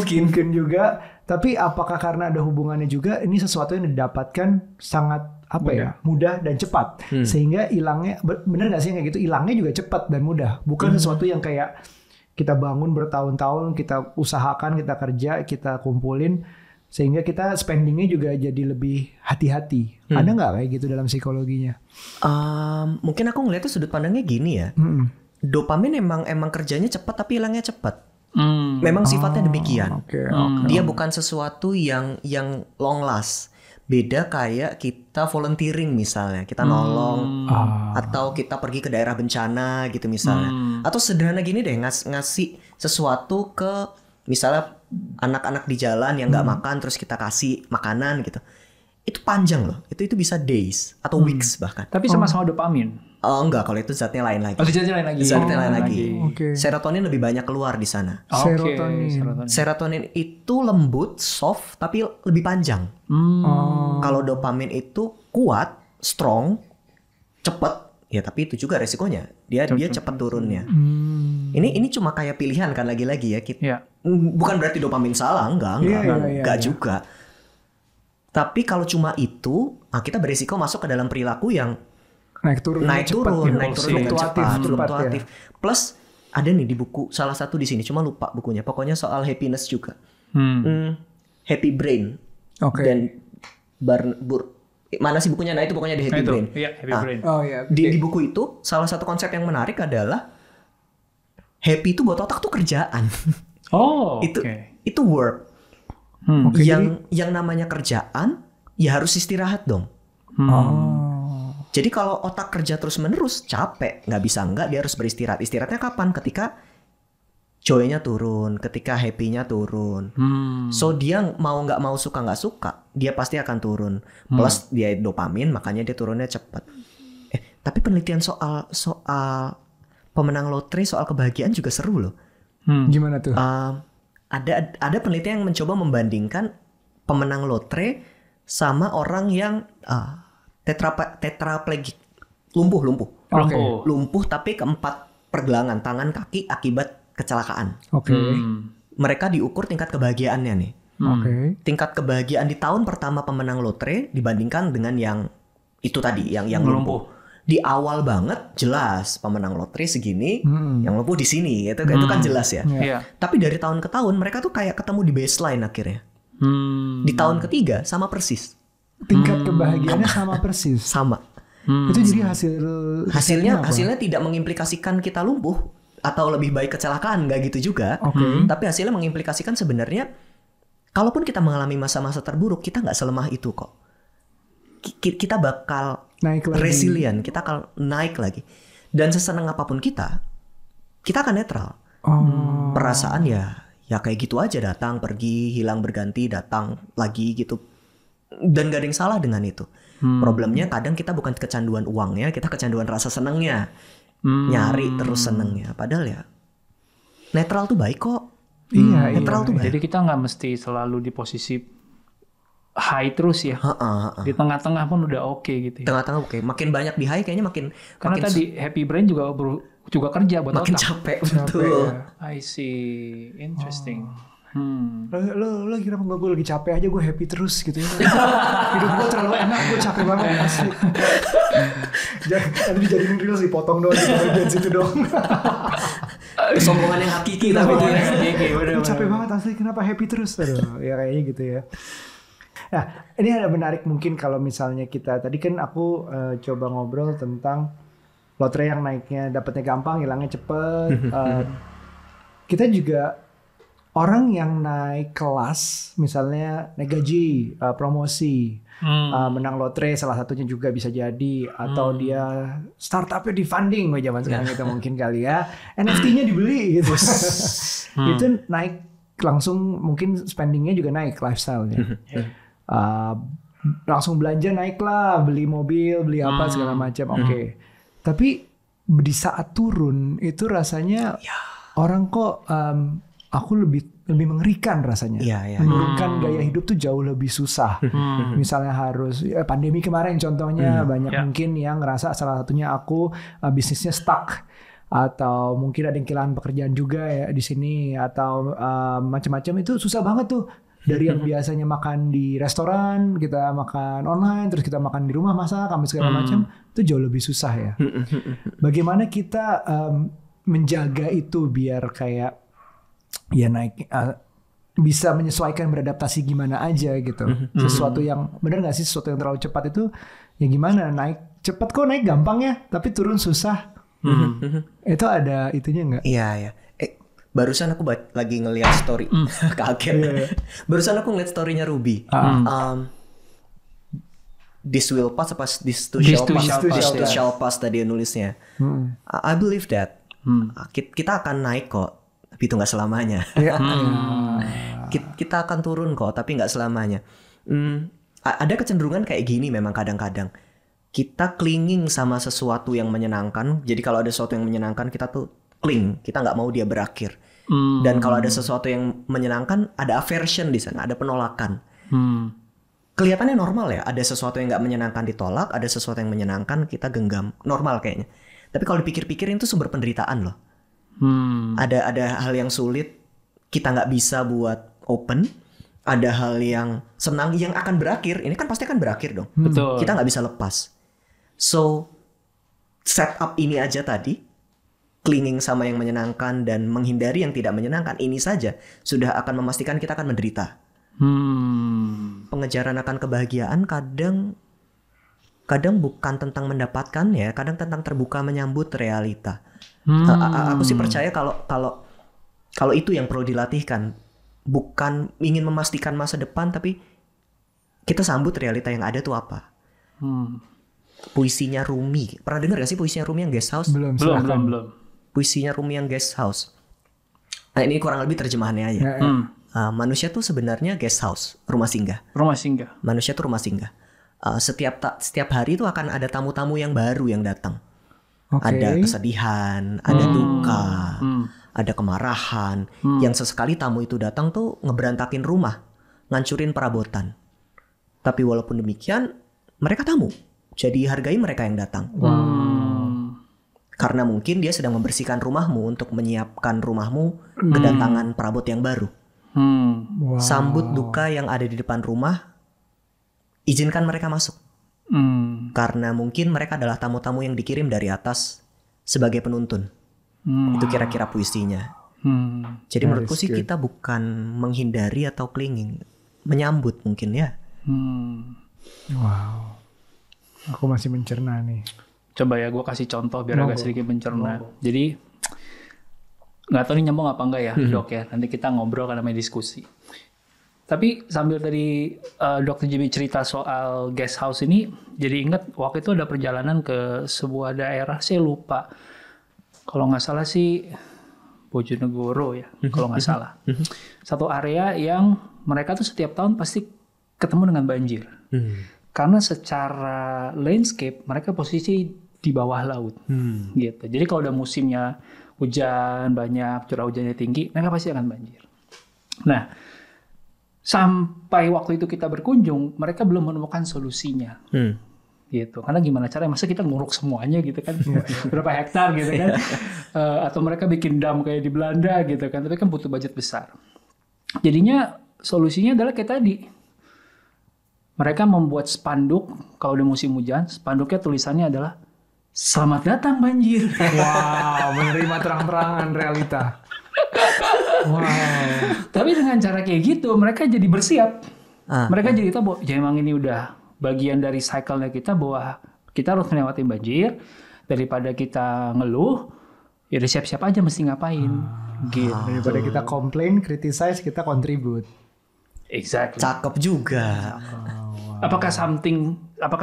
Mungkin juga. Tapi apakah karena ada hubungannya juga? Ini sesuatu yang didapatkan sangat apa ya, mudah dan cepat, sehingga hilangnya, bener nggak sih kayak gitu, hilangnya juga cepat dan mudah, bukan sesuatu yang kayak kita bangun bertahun-tahun, kita usahakan, kita kerja, kita kumpulin, sehingga kita spendingnya juga jadi lebih hati-hati. Ada nggak kayak gitu dalam psikologinya? Mungkin aku ngeliatnya sudut pandangnya gini ya, dopamin emang kerjanya cepat tapi hilangnya cepat. Memang sifatnya demikian. Dia bukan sesuatu yang long last. Beda kayak kita volunteering misalnya, kita nolong atau kita pergi ke daerah bencana gitu misalnya. Atau sederhana gini deh, ngasih sesuatu ke misalnya anak-anak di jalan yang nggak makan, terus kita kasih makanan gitu. Itu panjang loh. Itu bisa days atau weeks bahkan. Tapi sama-sama dopamin. Oh enggak, kalau itu zatnya lain lagi. Zatnya lain lagi. Okay. Serotonin lebih banyak keluar di sana. Serotonin itu lembut, soft, tapi lebih panjang. Kalau dopamin itu kuat, strong, cepet. Ya tapi itu juga resikonya. Dia cepet turunnya. Ini cuma kayak pilihan kan lagi-lagi ya. Bukan berarti dopamin salah, enggak juga. Tapi kalau cuma itu, kita beresiko masuk ke dalam perilaku yang naik turun, fluktuatif. Plus ada nih di buku salah satu di sini, cuma lupa bukunya. Pokoknya soal happiness juga. Happy Brain. Dan mana sih bukunya? Nah itu pokoknya di Happy Brain. Di buku itu salah satu konsep yang menarik adalah happy itu buat otak tuh kerjaan. Itu work. Yang namanya kerjaan ya harus istirahat dong. Jadi kalau otak kerja terus-menerus capek, nggak bisa, dia harus beristirahat. Istirahatnya kapan? Ketika joy-nya turun, ketika happy-nya turun. So dia mau nggak mau, suka nggak suka, dia pasti akan turun. Plus dia dopamin, makanya dia turunnya cepat. Tapi penelitian soal pemenang lotre, soal kebahagiaan juga seru loh. Gimana tuh? Ada penelitian yang mencoba membandingkan pemenang lotre sama orang yang tetraplegik, lumpuh tapi keempat pergelangan tangan kaki akibat kecelakaan. Mereka diukur tingkat kebahagiaannya nih. Tingkat kebahagiaan di tahun pertama pemenang lotre dibandingkan dengan yang itu tadi, yang lumpuh. Di awal banget jelas pemenang lotre segini, yang lumpuh di sini, itu kan jelas ya. Tapi dari tahun ke tahun mereka tuh kayak ketemu di baseline akhirnya. Di tahun ketiga sama persis. Tingkat kebahagiaannya sama persis. Itu jadi hasilnya tidak mengimplikasikan kita lumpuh atau lebih baik kecelakaan, nggak gitu juga. Tapi hasilnya mengimplikasikan sebenarnya kalaupun kita mengalami masa-masa terburuk, kita nggak selemah itu kok. Kita bakal naik lagi, resilient, kita akan naik lagi. Dan sesenang apapun kita akan netral. Perasaan ya kayak gitu aja, datang pergi, hilang berganti, datang lagi gitu. Dan gak ada yang salah dengan itu. Problemnya kadang kita bukan kecanduan uangnya, kita kecanduan rasa senengnya. Nyari terus senengnya. Padahal ya netral tuh baik kok. Netral tuh baik. Jadi kita gak mesti selalu di posisi high terus ya. Di tengah-tengah pun udah oke gitu ya. Tengah-tengah oke. Makin banyak di high kayaknya makin, karena makin tadi happy brain juga kerja buat makin otak. Makin capek. Betul. I see. Interesting. Lo kira gue lagi capek aja, gue happy terus gitu ya. Hidup gue terlalu enak, gue capek banget asli. Jadi dijadiin reels, dipotong doang, di situ doang. Kesombongan yang hakiki tapi gue capek banget asli, kenapa happy terus? Aduh, ya kayaknya gitu ya. Nah ini ada menarik mungkin kalau misalnya kita, tadi kan aku coba ngobrol tentang lotre yang naiknya, dapatnya gampang, hilangnya cepet. Kita juga orang yang naik kelas, misalnya naik gaji, promosi, menang lotre salah satunya juga bisa jadi, atau dia startupnya di funding, zaman sekarang kita mungkin kali ya, NFT-nya dibeli gitu, itu naik langsung, mungkin spendingnya juga naik, lifestyle-nya, langsung belanja naik lah, beli mobil, beli apa segala macam, Tapi di saat turun itu rasanya orang kok aku lebih mengerikan rasanya. Menurunkan gaya hidup tuh jauh lebih susah. Misalnya harus pandemi kemarin contohnya, banyak mungkin yang ngerasa, salah satunya aku, bisnisnya stuck, atau mungkin ada yang kehilangan pekerjaan juga ya di sini, atau macam-macam, itu susah banget tuh. Dari yang biasanya makan di restoran, kita makan online, terus kita makan di rumah masak, kami segala macam, itu jauh lebih susah ya. Bagaimana kita menjaga itu biar kayak ya naik, bisa menyesuaikan, beradaptasi gimana aja gitu. Sesuatu yang, bener gak sih sesuatu yang terlalu cepat itu, ya gimana, naik cepat kok, naik gampang ya, tapi turun susah. Itu ada itunya gak? Iya, iya. Barusan aku lagi ngelihat story, kaget. Barusan aku ngelihat story-nya Ruby. This will pass, apa this too shall pass tadi nulisnya. I believe that. Kita akan naik kok, tapi itu nggak selamanya. Kita akan turun kok, tapi nggak selamanya. Ada kecenderungan kayak gini memang kadang-kadang. Kita clinging sama sesuatu yang menyenangkan. Jadi kalau ada sesuatu yang menyenangkan, kita tuh cling, kita nggak mau dia berakhir. Dan kalau ada sesuatu yang menyenangkan, ada aversion di sana, ada penolakan. Kelihatannya normal ya, ada sesuatu yang nggak menyenangkan ditolak, ada sesuatu yang menyenangkan kita genggam, normal kayaknya. Tapi kalau dipikir-pikirin itu sumber penderitaan loh. Ada hal yang sulit kita nggak bisa buat open, ada hal yang senang yang akan berakhir, ini kan pasti akan berakhir dong. Betul. Kita nggak bisa lepas. So setup ini aja tadi. Clinging sama yang menyenangkan dan menghindari yang tidak menyenangkan, ini saja sudah akan memastikan kita akan menderita. Pengejaran akan kebahagiaan kadang bukan tentang mendapatkannya, kadang tentang terbuka menyambut realita. Aku sih percaya kalau itu yang perlu dilatihkan, bukan ingin memastikan masa depan, tapi kita sambut realita yang ada tuh apa. Puisinya Rumi, pernah dengar gak sih puisinya Rumi yang Guest House? Belum. Puisinya Rumi yang Guest House. Nah, ini kurang lebih terjemahannya aja. Manusia tuh sebenarnya guest house, rumah singgah. Manusia tuh rumah singgah. Setiap hari tuh akan ada tamu-tamu yang baru yang datang. Ada kesedihan, ada duka, ada kemarahan. Yang sesekali tamu itu datang tuh ngeberantakin rumah, ngancurin perabotan. Tapi walaupun demikian, mereka tamu. Jadi hargai mereka yang datang. Karena mungkin dia sedang membersihkan rumahmu untuk menyiapkan rumahmu kedatangan perabot yang baru. Sambut duka yang ada di depan rumah, izinkan mereka masuk. Karena mungkin mereka adalah tamu-tamu yang dikirim dari atas sebagai penuntun. Itu kira-kira puisinya. Jadi menurutku sih kita bukan menghindari atau clinging, menyambut mungkin ya. Wow, aku masih mencerna nih. Coba ya gue kasih contoh biar agak sedikit mencerna. Jadi nggak tahu nih nyambung apa enggak ya, Dok ya. Nanti kita ngobrol karena diskusi. Tapi sambil tadi Dr. Jimmy cerita soal guest house ini, jadi ingat waktu itu ada perjalanan ke sebuah daerah, saya lupa. Kalau nggak salah sih Bojonegoro ya, kalau nggak salah. Satu area yang mereka tuh setiap tahun pasti ketemu dengan banjir. Karena secara landscape mereka posisi di bawah laut, gitu. Jadi kalau udah musimnya hujan banyak, curah hujannya tinggi, mereka pasti akan banjir. Nah, sampai waktu itu kita berkunjung, mereka belum menemukan solusinya, gitu. Karena gimana caranya? Masa kita nguruk semuanya gitu kan? Berapa hektar gitu kan? Atau mereka bikin dam kayak di Belanda gitu kan? Tapi kan butuh budget besar. Jadinya solusinya adalah kayak tadi. Mereka membuat spanduk, kalau udah musim hujan, spanduknya tulisannya adalah, selamat datang banjir. Wow, menerima terang-terangan realita. Wow. Tapi dengan cara kayak gitu, mereka jadi bersiap. Mereka jadi tahu bahwa, ya emang ini udah bagian dari cycle-nya kita, bahwa kita harus melewati banjir, daripada kita ngeluh, ya udah siap-siap aja mesti ngapain. Gitu. Daripada kita komplain, criticize, kita contribute. Exactly. Cakep juga. Apakah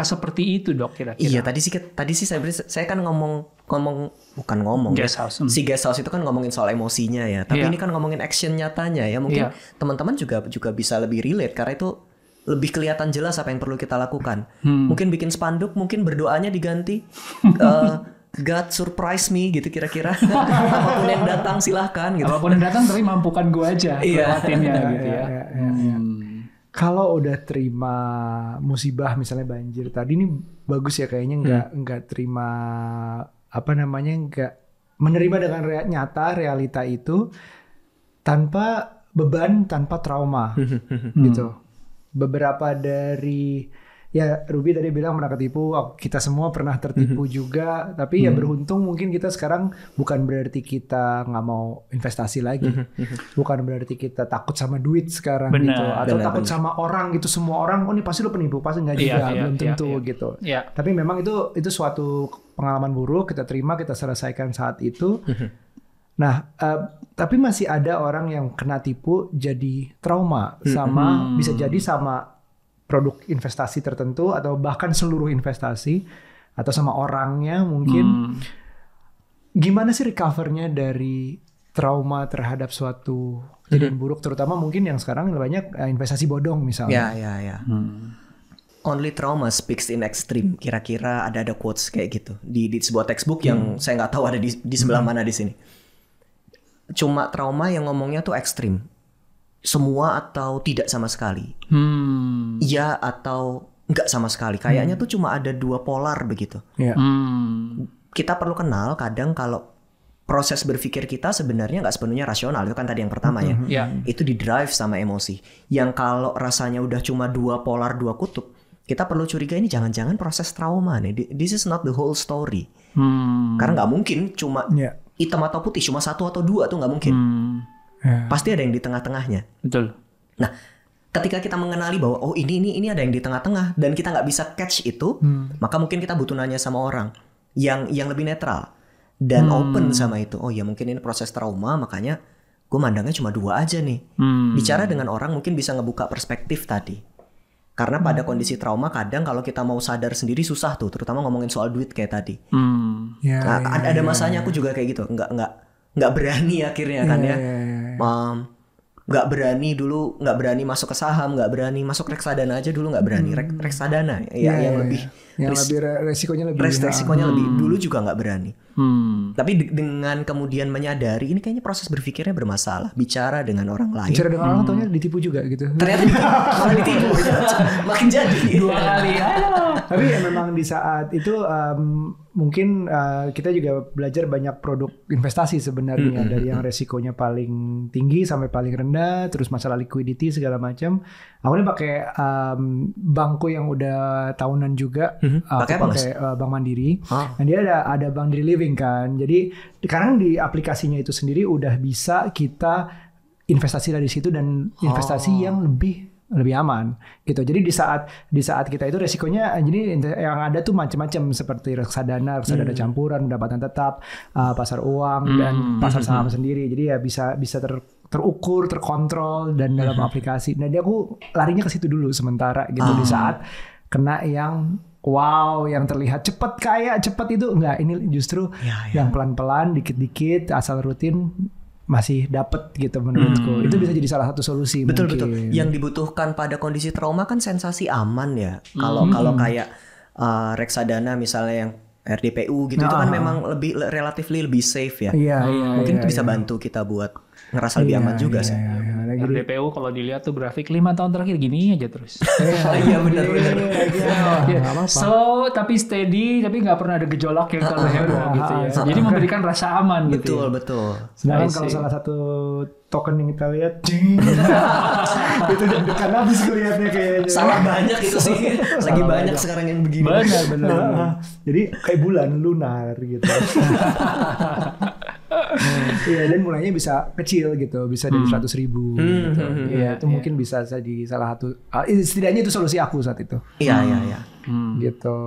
seperti itu, Dok, kira-kira? Iya, tadi sih saya kan bukan ngomong. Guest house. Si guest house itu kan ngomongin soal emosinya ya, tapi ini kan ngomongin action nyatanya ya. Mungkin teman-teman juga bisa lebih relate karena itu lebih kelihatan jelas apa yang perlu kita lakukan. Mungkin bikin spanduk, mungkin berdoanya diganti God surprise me gitu kira-kira. Apapun yang datang silahkan gitu. Apapun yang datang tapi mampukan gue aja lewatinnya gitu ya. Kalau udah terima musibah misalnya banjir tadi ini bagus ya kayaknya nggak terima nggak menerima dengan nyata realita itu tanpa beban tanpa trauma gitu. Beberapa dari ya Ruby tadi bilang pernah ketipu, kita semua pernah tertipu juga, tapi ya beruntung mungkin kita sekarang bukan berarti kita nggak mau investasi lagi, bukan berarti kita takut sama duit sekarang gitu, atau takut sama orang gitu, semua orang, oh ini pasti lo penipu, pasti nggak juga, belum tentu gitu. Tapi memang itu suatu pengalaman buruk, kita terima, kita selesaikan saat itu. Nah, tapi masih ada orang yang kena tipu jadi trauma sama, bisa jadi sama produk investasi tertentu atau bahkan seluruh investasi atau sama orangnya mungkin. Gimana sih recovernya dari trauma terhadap suatu kejadian buruk, terutama mungkin yang sekarang banyak investasi bodong misalnya. Only trauma speaks in extreme. Kira-kira ada quotes kayak gitu di sebuah textbook yang saya nggak tahu ada di sebelah mana di sini. Cuma trauma yang ngomongnya tuh ekstrim. Semua atau tidak sama sekali, ya atau nggak sama sekali. Kayaknya tuh cuma ada dua polar begitu. Kita perlu kenal kadang kalau proses berpikir kita sebenarnya nggak sepenuhnya rasional. Itu kan tadi yang pertama ya. Itu di drive sama emosi. Yang kalau rasanya udah cuma dua polar, dua kutub, kita perlu curiga ini jangan-jangan proses trauma nih. This is not the whole story. Karena nggak mungkin cuma hitam atau putih, cuma satu atau dua tuh nggak mungkin. Pasti ada yang di tengah-tengahnya. Betul. Nah, ketika kita mengenali bahwa oh ini ada yang di tengah-tengah dan kita nggak bisa catch itu, maka mungkin kita butuh nanya sama orang yang lebih netral dan open sama itu. Oh ya mungkin ini proses trauma, makanya gue mandangnya cuma dua aja nih. Bicara dengan orang mungkin bisa ngebuka perspektif tadi. Karena pada kondisi trauma kadang kalau kita mau sadar sendiri susah tuh, terutama ngomongin soal duit kayak tadi. Ada masanya aku juga kayak gitu, nggak berani akhirnya kan nggak berani dulu, nggak berani masuk ke saham, nggak berani masuk reksadana aja dulu, nggak berani reksadana yang lebih resikonya lebih dulu juga nggak berani. Tapi dengan kemudian menyadari ini kayaknya proses berpikirnya bermasalah, bicara dengan orang lain, bicara dengan orang taunya ditipu juga gitu, ternyata ditipu makin jadi dua kali. Tapi ya memang di saat itu mungkin kita juga belajar banyak produk investasi sebenarnya, dari yang resikonya paling tinggi sampai paling rendah, terus masalah liquidity segala macam. Aku ini pakai bankku yang udah tahunan juga, pakai Bank Mandiri. Dan dia ada Bank Mandiri Living kan. Jadi sekarang di aplikasinya itu sendiri udah bisa kita investasi dari situ dan investasi yang lebih aman gitu. Jadi di saat kita itu resikonya jadi yang ada tuh macam-macam seperti reksadana campuran, pendapatan tetap, pasar uang dan pasar saham sendiri. Jadi ya bisa terukur, terkontrol dan dalam aplikasi. Nah, jadi aku larinya ke situ dulu sementara gitu di saat kena yang yang terlihat cepat kaya, cepat itu enggak, ini justru yang pelan-pelan, dikit-dikit asal rutin masih dapat gitu menurutku. Itu bisa jadi salah satu solusi. Betul. Yang dibutuhkan pada kondisi trauma kan sensasi aman ya. Kalau kayak reksadana misalnya yang RDPU gitu, itu kan memang relatif lebih safe ya. Mungkin itu bisa bantu kita buat ngerasa lebih aman juga sih. RDPU kalau dilihat tuh grafik 5 tahun terakhir gini aja terus. Iya benar. So tapi steady, tapi nggak pernah ada gejolak yang terlalu gitu ya. Jadi memberikan rasa aman gitu. Betul. Sedangkan kalau salah satu token yang kita lihat, itu deg-degan habis kelihatannya kayaknya. Salah banyak itu sih. Lagi banyak sekarang yang begini. Benar. Jadi kayak bulan lunar gitu. Iya, dan mulainya bisa kecil gitu, bisa dari 100.000 gitu. Iya, itu mungkin bisa jadi salah satu, setidaknya itu solusi aku saat itu. Iya. Gitu.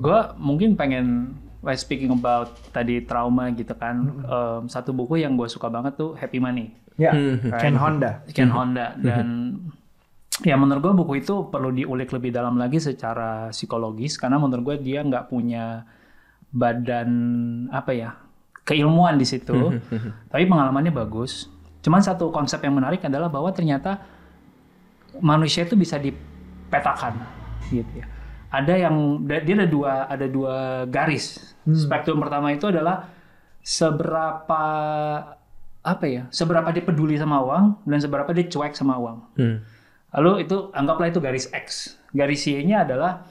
Gue mungkin pengen speaking about tadi trauma gitu kan, satu buku yang gue suka banget tuh Happy Money. Ya, right? Ken Honda. Dan ya menurut gue buku itu perlu diulik lebih dalam lagi secara psikologis, karena menurut gue dia nggak punya badan keilmuan di situ, tapi pengalamannya bagus. Cuman satu konsep yang menarik adalah bahwa ternyata manusia itu bisa dipetakan, gitu ya. Ada dua garis. Spektrum pertama itu adalah seberapa dia peduli sama uang dan seberapa dia cuek sama uang. Lalu itu anggaplah itu garis X. Garis Y-nya adalah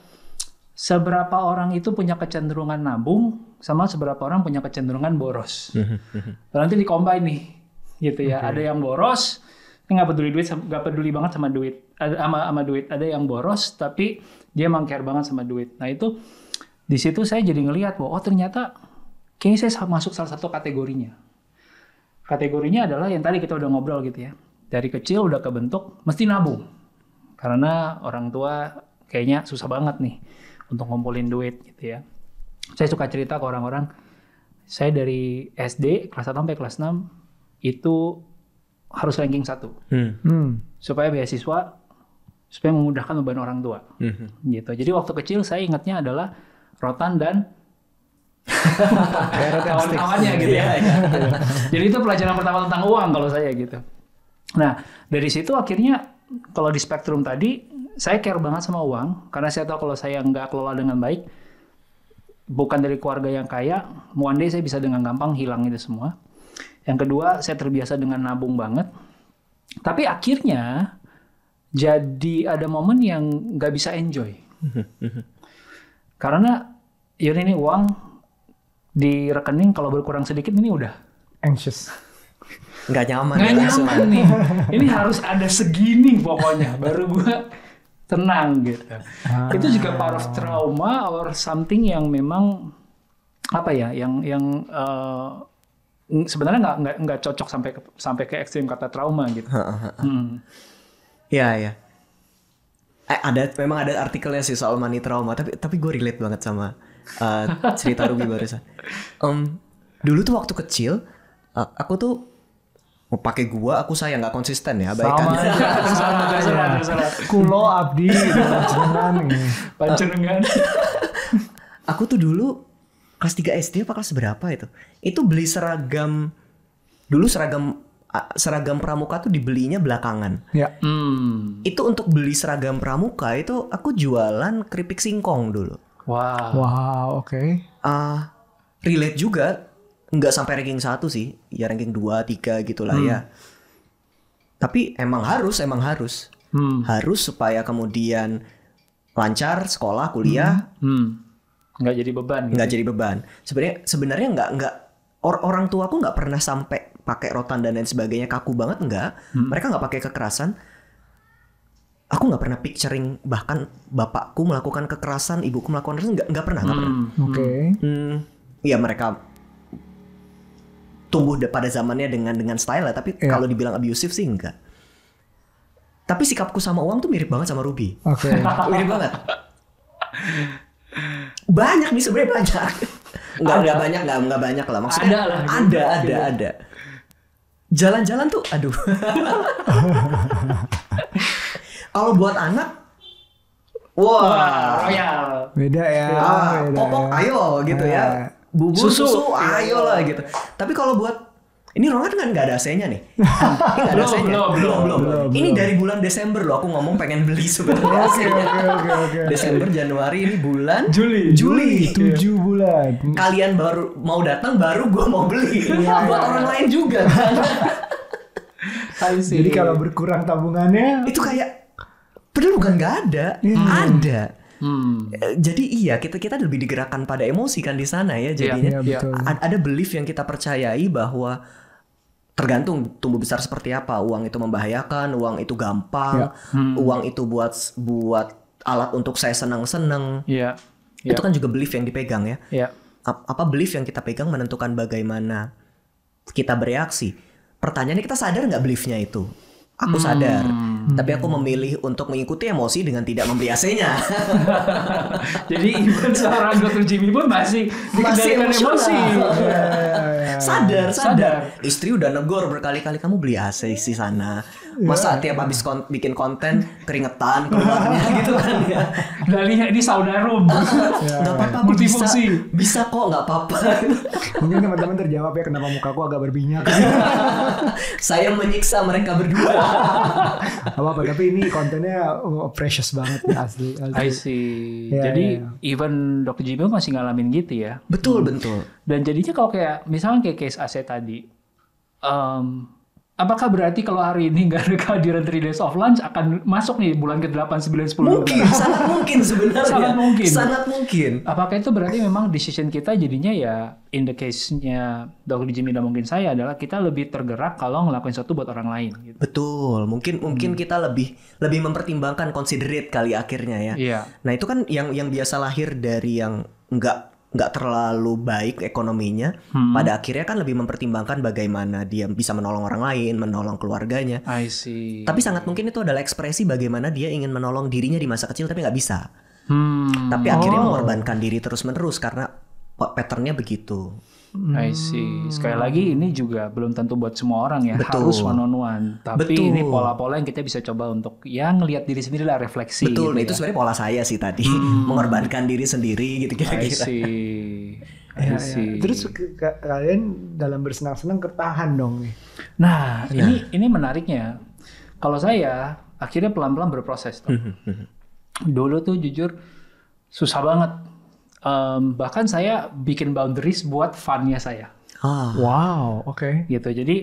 seberapa orang itu punya kecenderungan nabung sama seberapa orang punya kecenderungan boros. Nanti di combine nih, gitu ya. Ada yang boros, dia nggak peduli duit, nggak peduli banget sama duit, sama duit. Ada yang boros tapi dia emang care banget sama duit. Nah itu di situ saya jadi ngelihat bahwa oh ternyata kayaknya saya masuk salah satu kategorinya. Kategorinya adalah yang tadi kita udah ngobrol gitu ya. Dari kecil udah kebentuk mesti nabung karena orang tua kayaknya susah banget nih untuk ngumpulin duit gitu ya. Saya suka cerita ke orang-orang, saya dari SD kelas 1 sampai kelas 6 itu harus ranking 1. Supaya beasiswa, supaya memudahkan beban orang tua. Gitu. Jadi waktu kecil saya ingatnya adalah rotan dan kawan-kawannya gitu ya. Jadi itu pelajaran pertama tentang uang kalau saya gitu. Nah, dari situ akhirnya kalau di spektrum tadi, saya care banget sama uang, karena saya tahu kalau saya nggak kelola dengan baik, bukan dari keluarga yang kaya, one day saya bisa dengan gampang hilang itu semua. Yang kedua, saya terbiasa dengan nabung banget. Tapi akhirnya, jadi ada momen yang nggak bisa enjoy. Karena, ya ini uang di rekening kalau berkurang sedikit ini udah anxious. Nggak nyaman, nyaman nih. Ini harus ada segini pokoknya baru gue tenang gitu. Ah. Itu juga part of trauma or something yang memang apa ya, yang sebenarnya nggak cocok sampai ke ekstrim kata trauma gitu. Ya. Ada memang ada artikelnya sih soal money trauma, tapi gue relate banget sama cerita Ruby barusan. Dulu tuh waktu kecil aku tuh mau pakai gua, aku sayang nggak konsisten ya, baikan. Sama. Kulo abdi, pancenengan. Pancenengan. Aku tuh dulu kelas 3 SD apa kelas berapa itu? Itu beli seragam, dulu seragam pramuka tuh dibelinya belakangan. Ya. Itu untuk beli seragam pramuka itu aku jualan keripik singkong dulu. Wow, oke. Relate juga. Nggak sampai ranking 1 sih, ya ranking 2, 3 gitu lah ya. Tapi emang harus. Harus supaya kemudian lancar sekolah, kuliah. Nggak jadi beban. Gitu. Nggak jadi beban. Sebenarnya nggak, orang tua aku nggak pernah sampai pakai rotan dan lain sebagainya, kaku banget nggak. Mereka nggak pakai kekerasan. Aku nggak pernah picturing, bahkan bapakku melakukan kekerasan, ibuku melakukan kekerasan, nggak pernah. Ya mereka tumbuh pada zamannya dengan style lah, tapi kalau dibilang abusive sih enggak. Tapi sikapku sama uang tuh mirip banget sama Ruby. Oke. Mirip banget. Banyak nih sebenarnya banyak. Enggak banyak lah maksudnya. Ada. Jalan-jalan tuh aduh. Kalau buat anak royal. Beda ya. Popok ayo gitu ya. Bubur susu ayolah gitu. Tapi kalau buat ini ruangan kan nggak ada AC-nya nih. Belum. Ini dari bulan Desember loh aku ngomong pengen beli sebenarnya. Oke. Desember, Januari, ini bulan Juli. 7 bulan. Kalian baru mau datang baru gue mau beli. Buat orang lain juga. Jadi kalau berkurang tabungannya itu kayak padahal bukan nggak ada. Ada. Jadi iya kita lebih digerakkan pada emosi kan di sana ya jadinya. Ada belief yang kita percayai bahwa tergantung tumbuh besar seperti apa, uang itu membahayakan, uang itu gampang, uang itu buat alat untuk saya senang-senang. Itu kan juga belief yang dipegang ya. Apa belief yang kita pegang menentukan bagaimana kita bereaksi. Pertanyaannya kita sadar nggak beliefnya itu? Aku sadar, tapi aku memilih untuk mengikuti emosi dengan tidak membeli AC-nya. Jadi even seorang Dr. Jimmy pun masih emosi. Sadar. Istri udah negor berkali-kali, kamu beli AC di sana. Masa tiap habis bikin konten keringetan keluarnya gitu kan ya. Dalihnya ini sauna room. Enggak apa-apa, multifungsi. Bisa kok, enggak apa-apa. Mungkin teman-teman terjawab ya kenapa mukaku agak berminyak. Saya menyiksa mereka berdua. Apa-apa, tapi ini kontennya precious banget asli. I see. Yeah, jadi even Dr. Jimmy masih ngalamin gitu ya. Betul. Dan jadinya kalau kayak misalnya kayak case AC tadi, Apakah berarti kalau hari ini nggak ada kehadiran 3 days of lunch akan masuk nih bulan ke-8, 9, 10? Mungkin, sangat mungkin sebenarnya. Sangat mungkin. Sangat mungkin. Apakah itu berarti memang decision kita jadinya ya in the case-nya Dr. Jimmy dan mungkin saya adalah kita lebih tergerak kalau ngelakuin sesuatu buat orang lain. Gitu. Betul. Mungkin kita lebih mempertimbangkan, considerate kali akhirnya ya. Iya. Nah itu kan yang biasa lahir dari yang nggak terlalu baik ekonominya, pada akhirnya kan lebih mempertimbangkan bagaimana dia bisa menolong orang lain, menolong keluarganya. I see. Tapi sangat mungkin itu adalah ekspresi bagaimana dia ingin menolong dirinya di masa kecil tapi nggak bisa. Tapi akhirnya mengorbankan diri terus-menerus karena patternnya begitu. I see. Sekali lagi ini juga belum tentu buat semua orang ya. Betul. Harus one-on-one. Tapi betul, ini pola-pola yang kita bisa coba untuk yang ngelihat diri sendiri lah, refleksi. Betul, gitu itu ya. Sebenarnya pola saya sih tadi, mengorbankan diri sendiri gitu kira-kira. I see. I see. Ya. Terus kalian dalam bersenang-senang ketahan dong nih. Nah, ini menariknya. Kalau saya akhirnya pelan-pelan berproses. Dulu tuh jujur susah banget. Bahkan saya bikin boundaries buat fun-nya saya. Wow, oke. Okay. Gitu. Jadi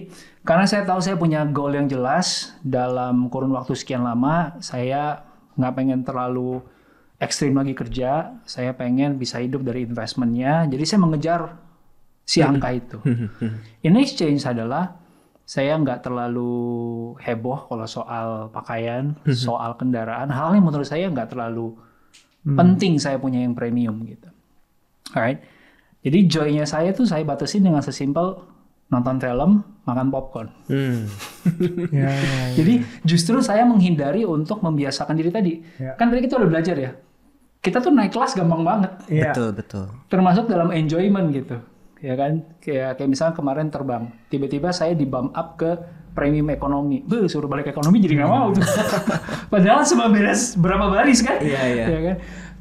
karena saya tahu saya punya goal yang jelas dalam kurun waktu sekian lama, saya nggak pengen terlalu ekstrim lagi kerja. Saya pengen bisa hidup dari investment-nya. Jadi saya mengejar si angka itu. In exchange adalah saya nggak terlalu heboh kalau soal pakaian, soal kendaraan. Hal yang menurut saya nggak terlalu penting saya punya yang premium gitu. Alright. Jadi joy-nya saya tuh saya batasi dengan sesimpel nonton film, makan popcorn. Jadi justru saya menghindari untuk membiasakan diri tadi. Yeah. Kan tadi kita udah belajar ya. Kita tuh naik kelas gampang banget. Yeah. Betul. Termasuk dalam enjoyment gitu. Ya kan? Kayak misalnya kemarin terbang. Tiba-tiba saya di bump up ke premium ekonomi, suruh balik ekonomi jadi nggak mau tuh. Padahal cuma beres berapa baris kan? Iya. Ya kan?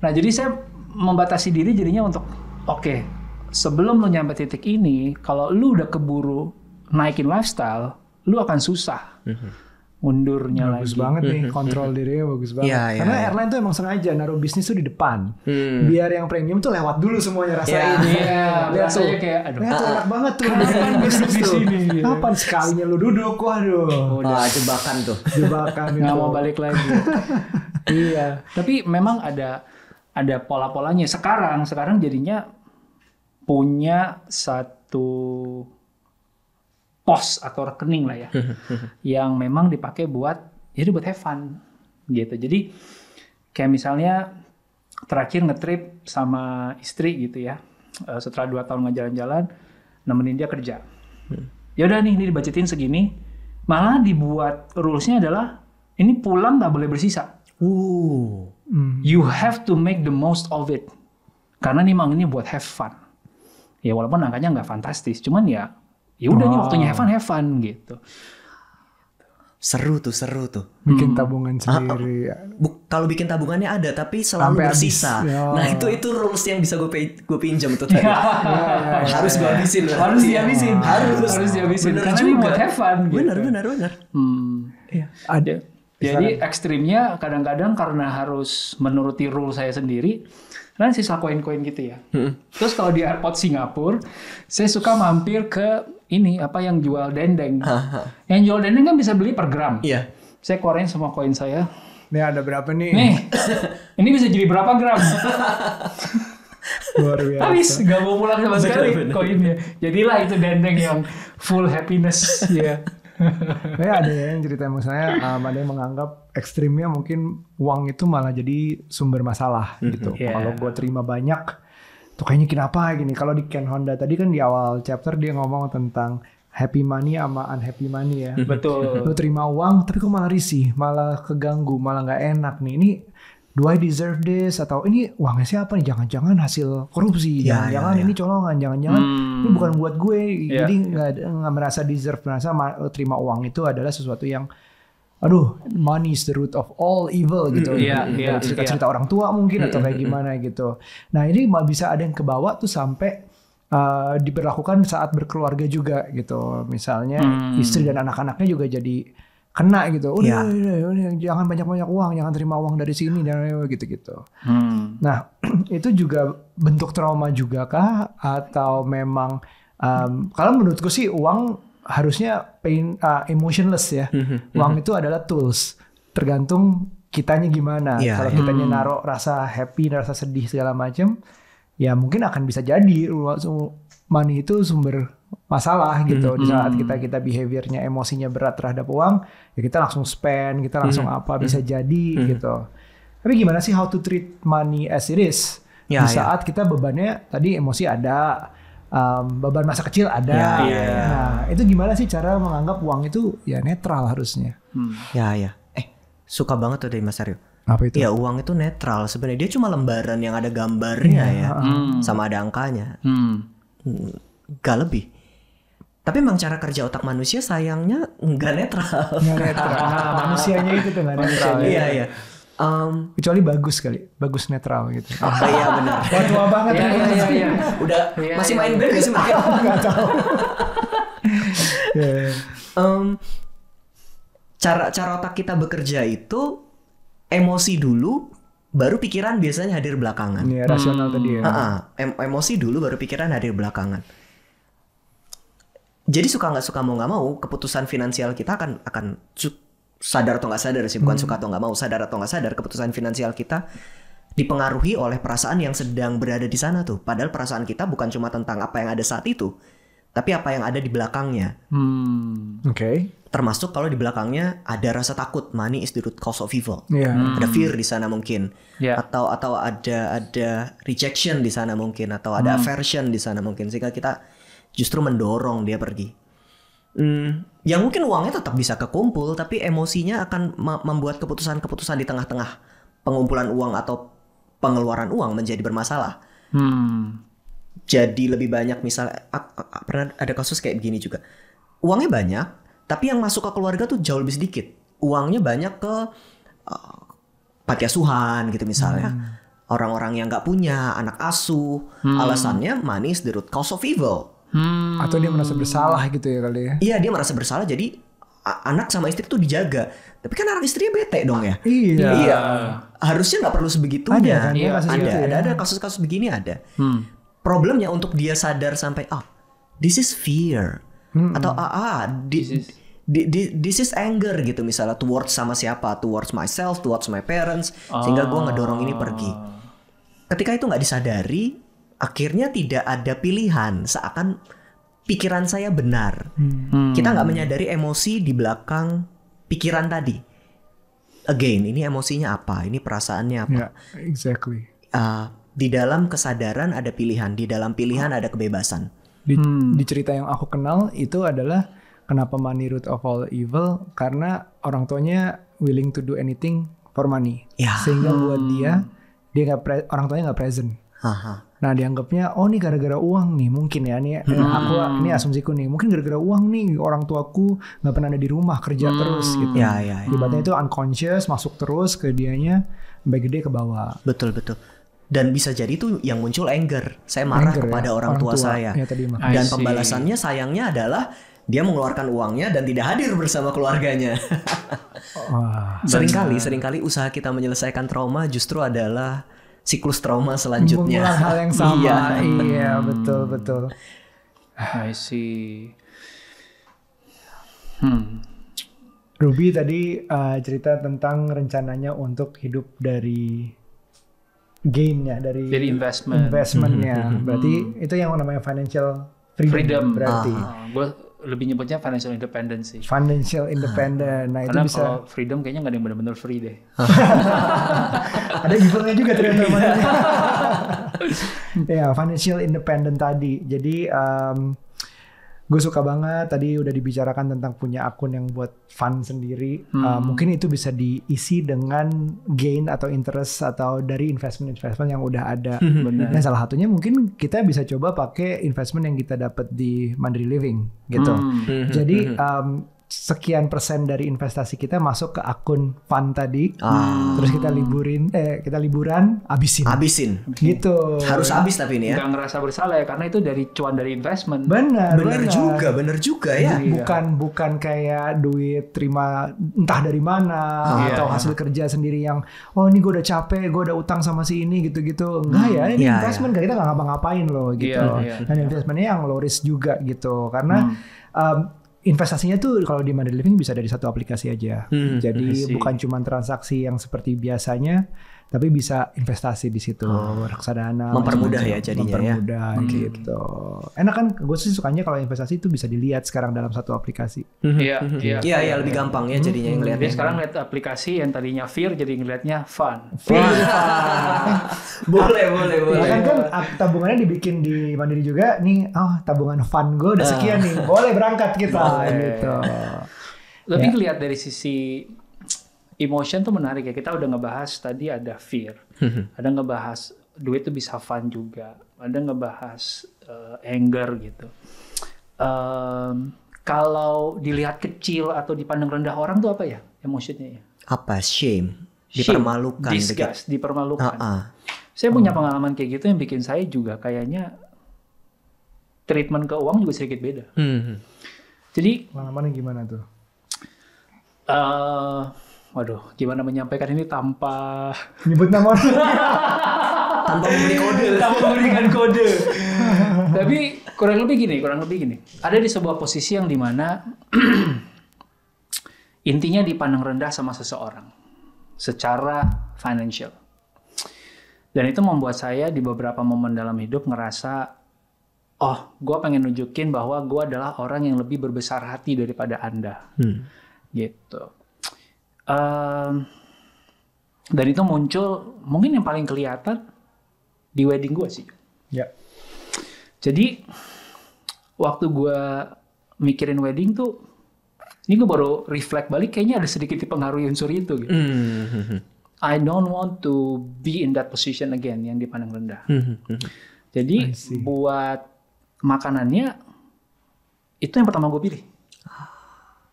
Nah jadi saya membatasi diri jadinya untuk oke, sebelum lu nyampe titik ini, kalau lu udah keburu naikin lifestyle, lu akan susah mundurnya lagi. Bagus banget nih, kontrol dirinya bagus banget. Yeah. Karena airline tuh emang sengaja naruh bisnis tuh di depan, biar yang premium tuh lewat dulu semuanya rasain. Lihat tuh, lihat enak banget tuh. Kapan bisnis di sini? Kapan sekalinya lu duduk? Waduh. Jebakan tuh. Jebakan. Nggak mau balik lagi. Iya. Tapi memang ada pola-polanya. Sekarang jadinya punya satu pos atau rekening lah ya, yang memang dipakai buat have fun gitu. Jadi kayak misalnya terakhir ngetrip sama istri gitu ya, setelah 2 tahun ngejalan-jalan, nemenin dia kerja. Yaudah nih, ini dibajetin segini, malah dibuat rulesnya adalah ini pulang nggak boleh bersisa. You have to make the most of it, karena memang ini buat have fun. Ya walaupun angkanya nggak fantastis, cuman ya udah nih waktunya have fun gitu. Seru tuh. Bikin tabungan sendiri. Kalau bikin tabungannya ada, tapi selalu sampai bersisa. Nah itu rules yang bisa gue pinjam itu tadi. Harus gue habisin. Harus dihabisin. Karena ini buat have fun. Gitu. Benar. Ya. Ada. Jadi ekstrimnya kadang-kadang karena harus menuruti rule saya sendiri, dan sisa koin-koin gitu ya. Terus kalau di airport Singapura, saya suka mampir ke ini yang jual dendeng. Yang jual dendeng kan bisa beli per gram. Iya. Saya keluarin semua koin saya. Nih ada berapa nih? Ini bisa jadi berapa gram? Luar biasa. Habis, gak mau pulang sama sekali koinnya. Jadilah itu dendeng yang full happiness. Iya. Ada yang cerita misalnya ada yang menganggap ekstrimnya mungkin uang itu malah jadi sumber masalah gitu. Kalau gue terima banyak tuh kayaknya kenapa gini. Kalau di Ken Honda tadi kan di awal chapter dia ngomong tentang happy money sama unhappy money ya. Betul. Lu terima uang tapi kok malah risih, malah keganggu, malah gak enak nih. Ini do I deserve this? Atau ini uangnya siapa nih? Jangan-jangan hasil korupsi. Jangan-jangan ini colongan. Jangan-jangan ini bukan buat gue. Jadi nggak merasa deserve. Merasa terima uang itu adalah sesuatu yang money is the root of all evil gitu. Cerita-cerita orang tua mungkin atau kayak gimana gitu. Nah ini bisa ada yang kebawa tuh sampai diberlakukan saat berkeluarga juga gitu. Misalnya istri dan anak-anaknya juga jadi kena gitu. Jangan banyak-banyak uang, jangan terima uang dari sini dan gitu-gitu. Nah, itu juga bentuk trauma juga kah? Atau memang kalau menurutku sih uang harusnya emotionless ya. Uang itu adalah tools. Tergantung kitanya gimana. Kalau kitanya naruh rasa happy, rasa sedih segala macam, ya mungkin akan bisa jadi money itu sumber masalah gitu. Di saat kita behaviornya, emosinya berat terhadap uang, ya kita langsung spend, kita langsung apa, bisa jadi gitu. Tapi gimana sih how to treat money as it is? Ya, di saat kita bebannya tadi emosi ada, beban masa kecil ada. Nah, itu gimana sih cara menganggap uang itu ya netral harusnya? Suka banget tuh dari Mas Aryo. Apa itu? Ya, uang itu netral sebenarnya, dia cuma lembaran yang ada gambarnya sama ada angkanya, gak lebih. Tapi memang cara kerja otak manusia sayangnya nggak netral. Manusianya itu tuh nggak netral. Iya. Kecuali bagus kali, bagus netral gitu. Iya benar. Tua banget. Iya. Udah masih main band sih makin. Nggak tahu. Cara otak kita bekerja itu emosi dulu, baru pikiran biasanya hadir belakangan. Iya, rasional tadi ya. Emosi dulu, baru pikiran hadir belakangan. Jadi suka nggak suka, mau nggak mau, keputusan finansial kita akan sadar atau nggak sadar sih, bukan suka atau nggak mau, sadar atau nggak sadar, keputusan finansial kita dipengaruhi oleh perasaan yang sedang berada di sana tuh. Padahal perasaan kita bukan cuma tentang apa yang ada saat itu, tapi apa yang ada di belakangnya. Termasuk kalau di belakangnya ada rasa takut, money is the root cause of evil. Ada fear di sana mungkin, atau ada rejection di sana mungkin, atau ada aversion di sana mungkin, sehingga kita justru mendorong dia pergi. Yang mungkin uangnya tetap bisa kekumpul, tapi emosinya akan membuat keputusan-keputusan di tengah-tengah pengumpulan uang atau pengeluaran uang menjadi bermasalah. Jadi lebih banyak, misalnya pernah ada kasus kayak begini juga. Uangnya banyak, tapi yang masuk ke keluarga tuh jauh lebih sedikit. Uangnya banyak ke panti asuhan gitu misalnya. Orang-orang yang nggak punya, anak asuh. Alasannya money is the root cause of evil. Atau dia merasa bersalah gitu ya kali ya. Iya, dia merasa bersalah, jadi anak sama istri tuh dijaga. Tapi kan anak istrinya bete dong ya. Iya. Harusnya nggak perlu sebegitunya. Ada kasus-kasus begini ada. Problemnya untuk dia sadar sampai this is fear, atau this is anger gitu misalnya, towards sama siapa, towards myself, towards my parents, sehingga gue ngedorong ini pergi. Ketika itu nggak disadari, akhirnya tidak ada pilihan, seakan pikiran saya benar. Kita nggak menyadari emosi di belakang pikiran tadi. Again, ini emosinya apa? Ini perasaannya apa? Di dalam kesadaran ada pilihan, di dalam pilihan ada kebebasan. Di cerita yang aku kenal itu adalah kenapa money root of all evil, karena orang tuanya willing to do anything for money, sehingga buat dia orang tuanya nggak present. Nah, dianggapnya ini gara-gara uang nih mungkin ya, nih aku, ini asumsiku nih, mungkin gara-gara uang nih orang tuaku nggak pernah ada di rumah, kerja terus gitu. Akibatnya itu unconscious masuk terus ke dianya, sampai gede ke bawah. Betul. Dan bisa jadi tuh yang muncul anger. Saya marah kepada orang tua saya. Dan pembalasannya sayangnya adalah dia mengeluarkan uangnya dan tidak hadir bersama keluarganya. Seringkali usaha kita menyelesaikan trauma justru adalah siklus trauma selanjutnya. Mengulang hal yang sama. Iya, betul. I see. Ruby tadi cerita tentang rencananya untuk hidup dari gainnya, dari investmentnya. Berarti itu yang namanya financial freedom. Berarti gue lebih nyebutnya financial independence sih. Financial independent. Nah, karena itu bisa. Kalau freedom kayaknya nggak ada yang benar-benar free deh. Ada evilnya juga ternyata. Ya, financial independent tadi. Jadi gue suka banget tadi udah dibicarakan tentang punya akun yang buat fund sendiri. Mungkin itu bisa diisi dengan gain atau interest atau dari investment yang udah ada. Nah, salah satunya mungkin kita bisa coba pakai investment yang kita dapat di Mandiri Living gitu. Jadi sekian persen dari investasi kita masuk ke akun fund tadi, terus kita liburan, habisin. Gitu. Harus habis tapi ini ya. Gak ngerasa bersalah ya, karena itu dari cuan dari investment. Benar juga ya. Bukan kayak duit terima entah dari mana atau hasil kerja sendiri yang ini gue udah capek, gue udah utang sama si ini gitu-gitu. Enggak ya, ini investment kita nggak ngapa-ngapain loh gitu. Dan investmentnya yang low risk juga gitu, karena investasinya tuh kalau di Mandiri Livin bisa dari satu aplikasi aja. Jadi bukan cuma transaksi yang seperti biasanya, tapi bisa investasi di situ, reksadana, mempermudah ya jadinya, mempermudah ya. Gitu. Enak kan, gue sih sukanya kalau investasi itu bisa dilihat sekarang dalam satu aplikasi. Iya, lebih gampang ya jadinya ngelihatnya. Jadi sekarang lihat aplikasi yang tadinya fear jadi ngelihatnya fun. Boleh. Bahkan kan tabungannya dibikin di Mandiri juga nih, tabungan fun gue udah sekian nih, boleh berangkat kita gitu. Lebih lihat dari sisi emotion tuh menarik ya, kita udah ngebahas tadi ada fear, ada ngebahas duit tuh bisa fun juga, ada ngebahas anger gitu. Kalau dilihat kecil atau dipandang rendah orang tuh apa ya emotionnya ya? Apa? Shame, dipermalukan. Disgust, dipermalukan. Saya punya pengalaman kayak gitu yang bikin saya juga kayaknya treatment ke uang juga sedikit beda. Jadi pengalamannya gimana tuh? Waduh, gimana menyampaikan ini tanpa nyebut nama orang, tanpa memberikan kode. Tapi kurang lebih gini. Ada di sebuah posisi yang dimana intinya dipandang rendah sama seseorang secara financial. Dan itu membuat saya di beberapa momen dalam hidup ngerasa, gue pengen nunjukin bahwa gue adalah orang yang lebih berbesar hati daripada Anda, gitu. Dan itu muncul mungkin yang paling kelihatan di wedding gue sih. Jadi waktu gue mikirin wedding tuh, ini gue baru reflect balik, kayaknya ada sedikit dipengaruhi unsur itu gitu. I don't want to be in that position again, yang dipandang rendah. Jadi buat makanannya itu yang pertama gue pilih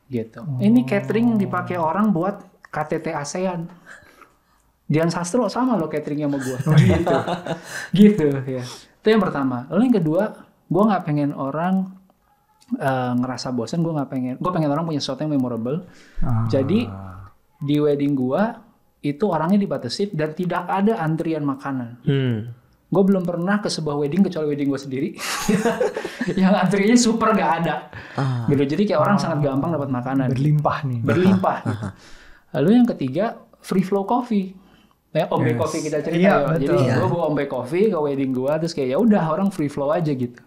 gitu. Ini catering yang dipakai orang buat KTT ASEAN. Dian Sastro sama lo cateringnya sama gue. Gitu ya. Itu yang pertama. Lalu yang kedua, gue nggak pengen orang ngerasa bosan. Gue pengen orang punya sesuatu yang memorable. Jadi di wedding gue itu orangnya dibatasi dan tidak ada antrian makanan. Gue belum pernah ke sebuah wedding kecuali wedding gue sendiri yang antriannya super gak ada gitu. Jadi kayak orang sangat gampang dapat makanan, berlimpah gitu. Lalu yang ketiga, free flow coffee, ya ombe coffee kita cerita ya. Jadi gue bawa ombe coffee ke wedding gue, terus kayak ya udah orang free flow aja gitu.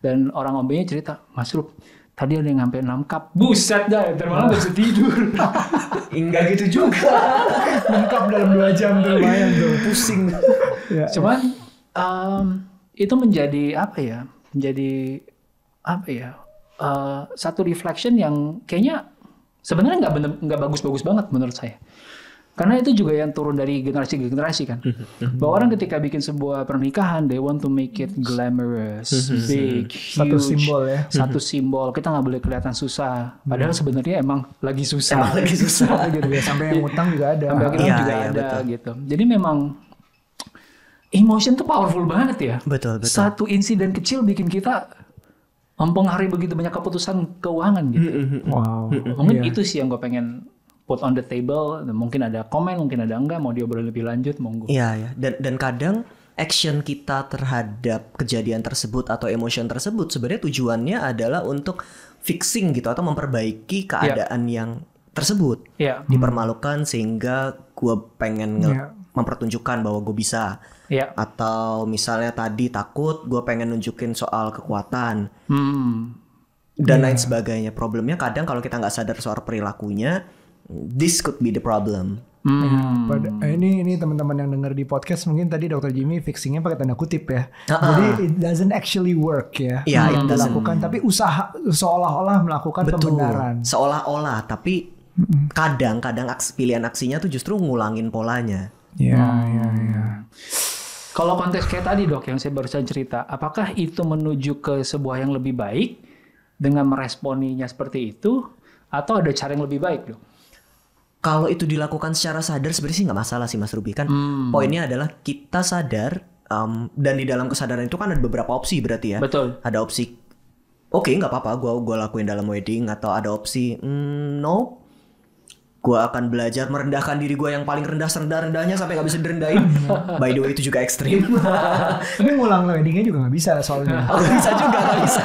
Dan orang ombenya cerita, Mas Rup tadi ada yang sampai 6 cup. Buset dah, termalam gak bisa tidur. Enggak gitu juga. 6 cup dalam 2 jam tuh lumayan tuh, pusing. Cuman itu menjadi satu reflection yang kayaknya sebenarnya nggak bagus-bagus banget menurut saya, karena itu juga yang turun dari generasi ke generasi kan, bahwa orang ketika bikin sebuah pernikahan they want to make it glamorous, big, huge, satu simbol. Kita nggak boleh kelihatan susah, padahal sebenarnya emang lagi susah gitu ya. Sampai yang utang juga ada, sampai juga ada betul. Gitu. Jadi memang emotion tuh powerful banget ya. Betul. Satu insiden kecil bikin kita mempengaruhi begitu banyak keputusan keuangan gitu. Wow. Mungkin itu sih yang gue pengen put on the table. Mungkin ada komen, mungkin ada enggak. Mau diobrol lebih lanjut, monggo. Iya. Dan kadang action kita terhadap kejadian tersebut atau emotion tersebut sebenarnya tujuannya adalah untuk fixing gitu atau memperbaiki keadaan yang tersebut. Dipermalukan sehingga gue pengen mempertunjukkan bahwa gue bisa, atau misalnya tadi takut, gue pengen nunjukin soal kekuatan dan lain sebagainya. Problemnya kadang kalau kita nggak sadar soal perilakunya, this could be the problem. Ini teman-teman yang dengar di podcast mungkin tadi Dr. Jimmy fixingnya pakai tanda kutip ya. Jadi it doesn't actually work ya. Dilakukan tapi usaha seolah-olah melakukan pembenaran. Seolah-olah, tapi kadang-kadang pilihan aksinya tuh justru ngulangin polanya. Iya. Kalau konteks kayak tadi dok yang saya barusan cerita, apakah itu menuju ke sebuah yang lebih baik dengan meresponinya seperti itu, atau ada cara yang lebih baik dok? Kalau itu dilakukan secara sadar sebenarnya sih nggak masalah sih Mas Ruby kan. Poinnya adalah kita sadar, dan di dalam kesadaran itu kan ada beberapa opsi berarti ya. Betul. Ada opsi oke nggak apa-apa gue lakuin dalam wedding, atau ada opsi no. Gue akan belajar merendahkan diri gue yang paling rendah serendah-rendahnya sampai gak bisa direndahin. By the way itu juga ekstrim. Tapi ngulang landingnya juga gak bisa soalnya. Bisa juga gak bisa.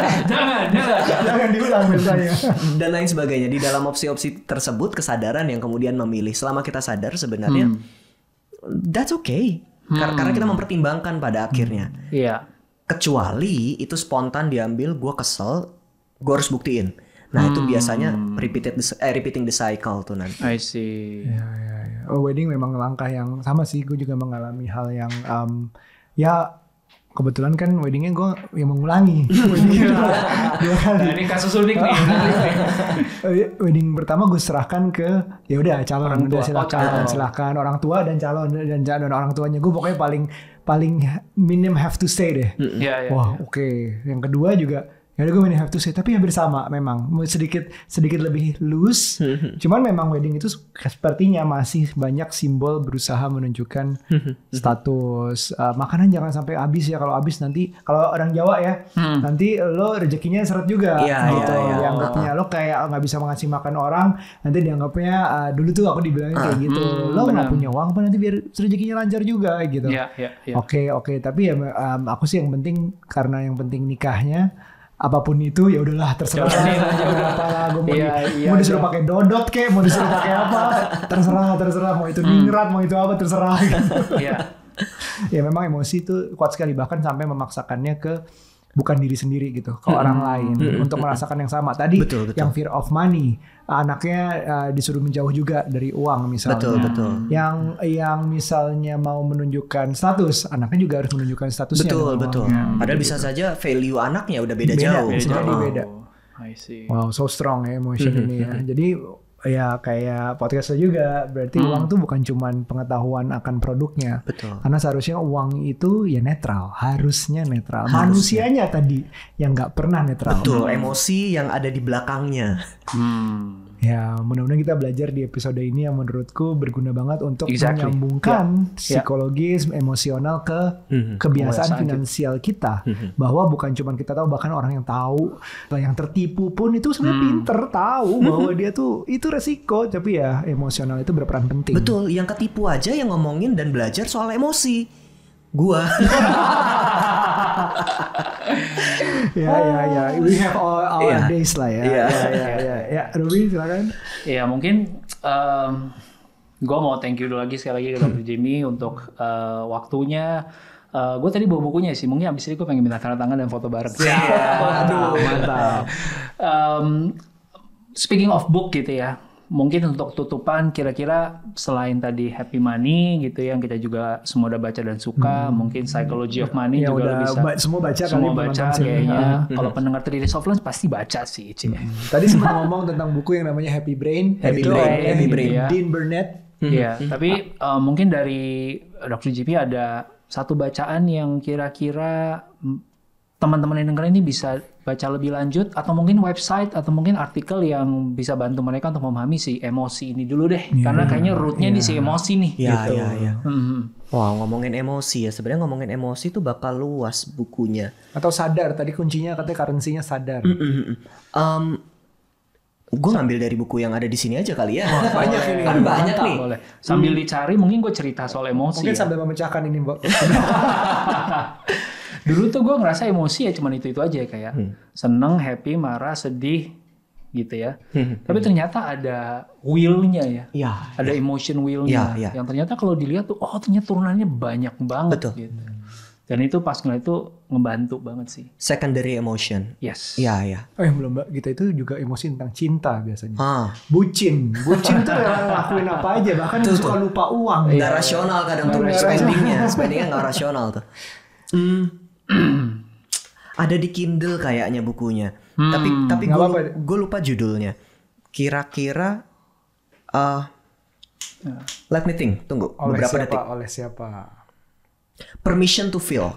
Jangan diulang misalnya. Dan lain sebagainya. Di dalam opsi-opsi tersebut kesadaran yang kemudian memilih. Selama kita sadar sebenarnya that's okay. Karena kita mempertimbangkan pada akhirnya. Iya. Kecuali itu spontan diambil, gue kesel, gue harus buktiin. Nah itu biasanya repeating the cycle tuh nanti. I see. Ya. Oh, wedding memang langkah yang sama sih. Gue juga mengalami hal yang ya kebetulan kan weddingnya gue yang mengulangi. Weddingnya dua kali. Nah, ini kasus unik nih. Wedding pertama gue serahkan ke ya udah calon, udah silakan orang tua dan calon dan orang tuanya. Gue pokoknya paling minimum have to say deh. Wah oke. Yang kedua juga. Yaudah gue main have to say, tapi hampir sama memang sedikit lebih loose. Cuman memang wedding itu sepertinya masih banyak simbol berusaha menunjukkan status. Makanan jangan sampai habis ya, kalau habis nanti, kalau orang Jawa ya nanti lo rezekinya seret juga gitu. Dianggapnya lo kayak gak bisa ngasih makan orang, nanti dianggapnya dulu tuh aku dibilangin kayak gitu, lo gak punya uang apa nanti biar rezekinya lancar juga gitu. Oke. Tapi ya aku sih yang penting, karena yang penting nikahnya apapun itu ya udahlah terserah aja udah apalah gue mau disuruh pakai dodot kek, mau disuruh pakai apa terserah mau itu ningrat mau itu apa terserah gitu. Ya memang emosi itu kuat sekali, bahkan sampai memaksakannya ke bukan diri sendiri gitu, ke orang lain untuk merasakan yang sama tadi. Betul. Yang fear of money, anaknya disuruh menjauh juga dari uang misalnya. Betul. Yang misalnya mau menunjukkan status, anaknya juga harus menunjukkan statusnya. Betul. Padahal bisa saja value anaknya udah beda jauh. Beda. I see. Wow, so strong ya emotion ini ya. Jadi ya kayak podcast juga berarti uang tuh bukan cuman pengetahuan akan produknya. Betul. Karena seharusnya uang itu ya netral, harusnya netral. Manusianya tadi yang nggak pernah netral. Betul, emosi yang ada di belakangnya. Ya mudah-mudahan kita belajar di episode ini yang menurutku berguna banget untuk menyambungkan psikologis emosional ke kebiasaan finansial kita. Bahwa bukan cuma kita tahu, bahkan orang yang tahu, yang tertipu pun itu sebenarnya pinter, tahu bahwa dia tuh itu resiko, tapi ya emosional itu berperan penting. Betul, yang ketipu aja yang ngomongin dan belajar soal emosi. Gua. Ya. We have all our days lah ya. Rumi silakan. Ya mungkin gue mau thank you dulu sekali lagi ke Dr. Jimmy untuk waktunya. Gue tadi bawa bukunya sih, mungkin abis ini gue pengen minta tanda tangan dan foto bareng. Aduh mantap. Speaking of book gitu ya. Mungkin untuk tutupan, kira-kira selain tadi Happy Money gitu yang kita juga semua udah baca dan suka, mungkin Psychology of Money ya, juga udah bisa. Semua baca kayaknya. Kalau pendengar 3 Days of Lunch pasti baca sih. Tadi sempat ngomong tentang buku yang namanya Happy Brain. Happy Brain. Ya. Dean Burnett. Iya, tapi mungkin dari Dr. JP ada satu bacaan yang kira-kira teman-teman yang dengerin ini bisa baca lebih lanjut, atau mungkin website atau mungkin artikel yang bisa bantu mereka untuk memahami si emosi ini dulu deh, karena kayaknya rootnya di si emosi nih. Iya. Wah, ngomongin emosi ya, sebenarnya ngomongin emosi tuh bakal luas bukunya. Atau sadar, tadi kuncinya katanya currency-nya sadar. Gue ngambil dari buku yang ada di sini aja kali ya. Banyak nih. Boleh. Sambil dicari mungkin gue cerita soal emosi. Mungkin sambil memecahkan ini, Mbak. Dulu tuh gue ngerasa emosi ya cuman itu aja kayak seneng, happy, marah, sedih gitu ya. Tapi ternyata ada will-nya ya. Ada emotion will-nya. Yang ternyata kalau dilihat tuh ternyata turunannya banyak banget. Betul. Gitu. Dan itu pas ngeliat itu ngebantu banget sih. Secondary emotion. Yes. Iya. Oh yang belum Mbak, kita itu juga emosi tentang cinta biasanya. Bucin tuh lakuin apa aja, bahkan suka lupa uang. Nggak rasional kadang tuh spendingnya nggak rasional tuh. Ada di Kindle kayaknya bukunya. Tapi gue lupa judulnya. Kira-kira let me think. Tunggu oleh beberapa detik. Oleh siapa? Permission to Fail.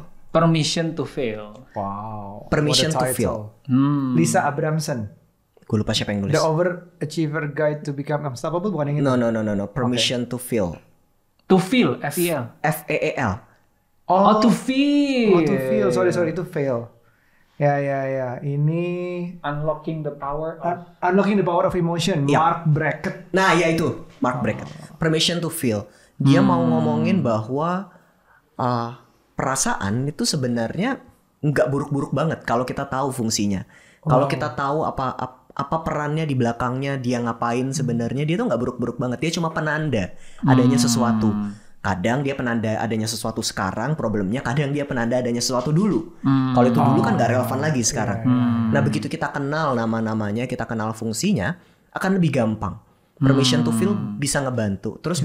Wow. Permission to Fail. Lisa Abramson. Gue lupa siapa yang nulis. The Overachiever Guide to Become Unstoppable, bukan yang itu. No. Permission to Fail. To Fail, F-E-A-L. To Fail. Sorry, itu Fail. Ya. Ini Unlocking the Power of Emotion. Ya. Mark Brackett. Nah, ya itu Mark Brackett. Permission to Feel. Dia mau ngomongin bahwa perasaan itu sebenarnya nggak buruk-buruk banget kalau kita tahu fungsinya. Kalau kita tahu apa perannya di belakangnya, dia ngapain sebenarnya, dia tuh nggak buruk-buruk banget. Dia cuma penanda adanya sesuatu. Kadang dia penanda adanya sesuatu sekarang problemnya, kadang dia penanda adanya sesuatu dulu. Kalau itu dulu kan nggak relevan lagi sekarang. Nah, begitu kita kenal nama-namanya, kita kenal fungsinya, akan lebih gampang. Permission to Feel bisa ngebantu. Terus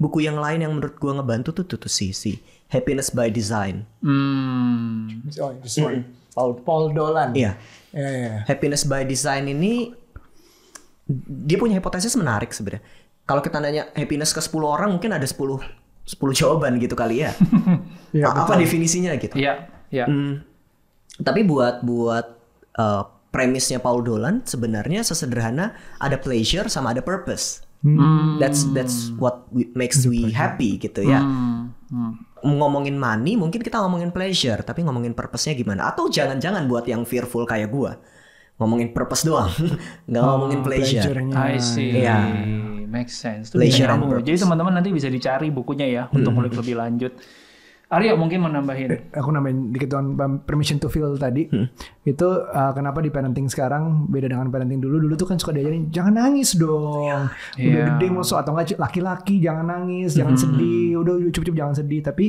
buku yang lain yang menurut gua ngebantu tuh si Happiness by Design. Paul Dolan. Iya. Yeah. Happiness by Design ini dia punya hipotesis menarik sebenarnya. Kalau kita nanya happiness ke 10 orang mungkin ada 10 jawaban gitu kali ya. Apa definisinya gitu. Iya. Tapi buat premisnya Paul Dolan sebenarnya sesederhana, ada pleasure sama ada purpose. That's what makes we happy gitu ya. Ngomongin money mungkin kita ngomongin pleasure, tapi ngomongin purpose-nya gimana? Atau jangan-jangan buat yang fearful kayak gua, ngomongin purpose doang, nggak ngomongin pleasure. I see. Yeah. Makes sense. Pleasure and purpose. Jadi teman-teman nanti bisa dicari bukunya ya untuk mulai lebih lanjut. Arya mungkin menambahin. Aku nambahin dikit on Permission to Feel tadi. Itu kenapa di parenting sekarang beda dengan parenting dulu. Dulu tuh kan suka diajarin jangan nangis dong. Udah gede musuh atau enggak laki-laki jangan nangis, jangan sedih. Udah cukup jangan sedih. Tapi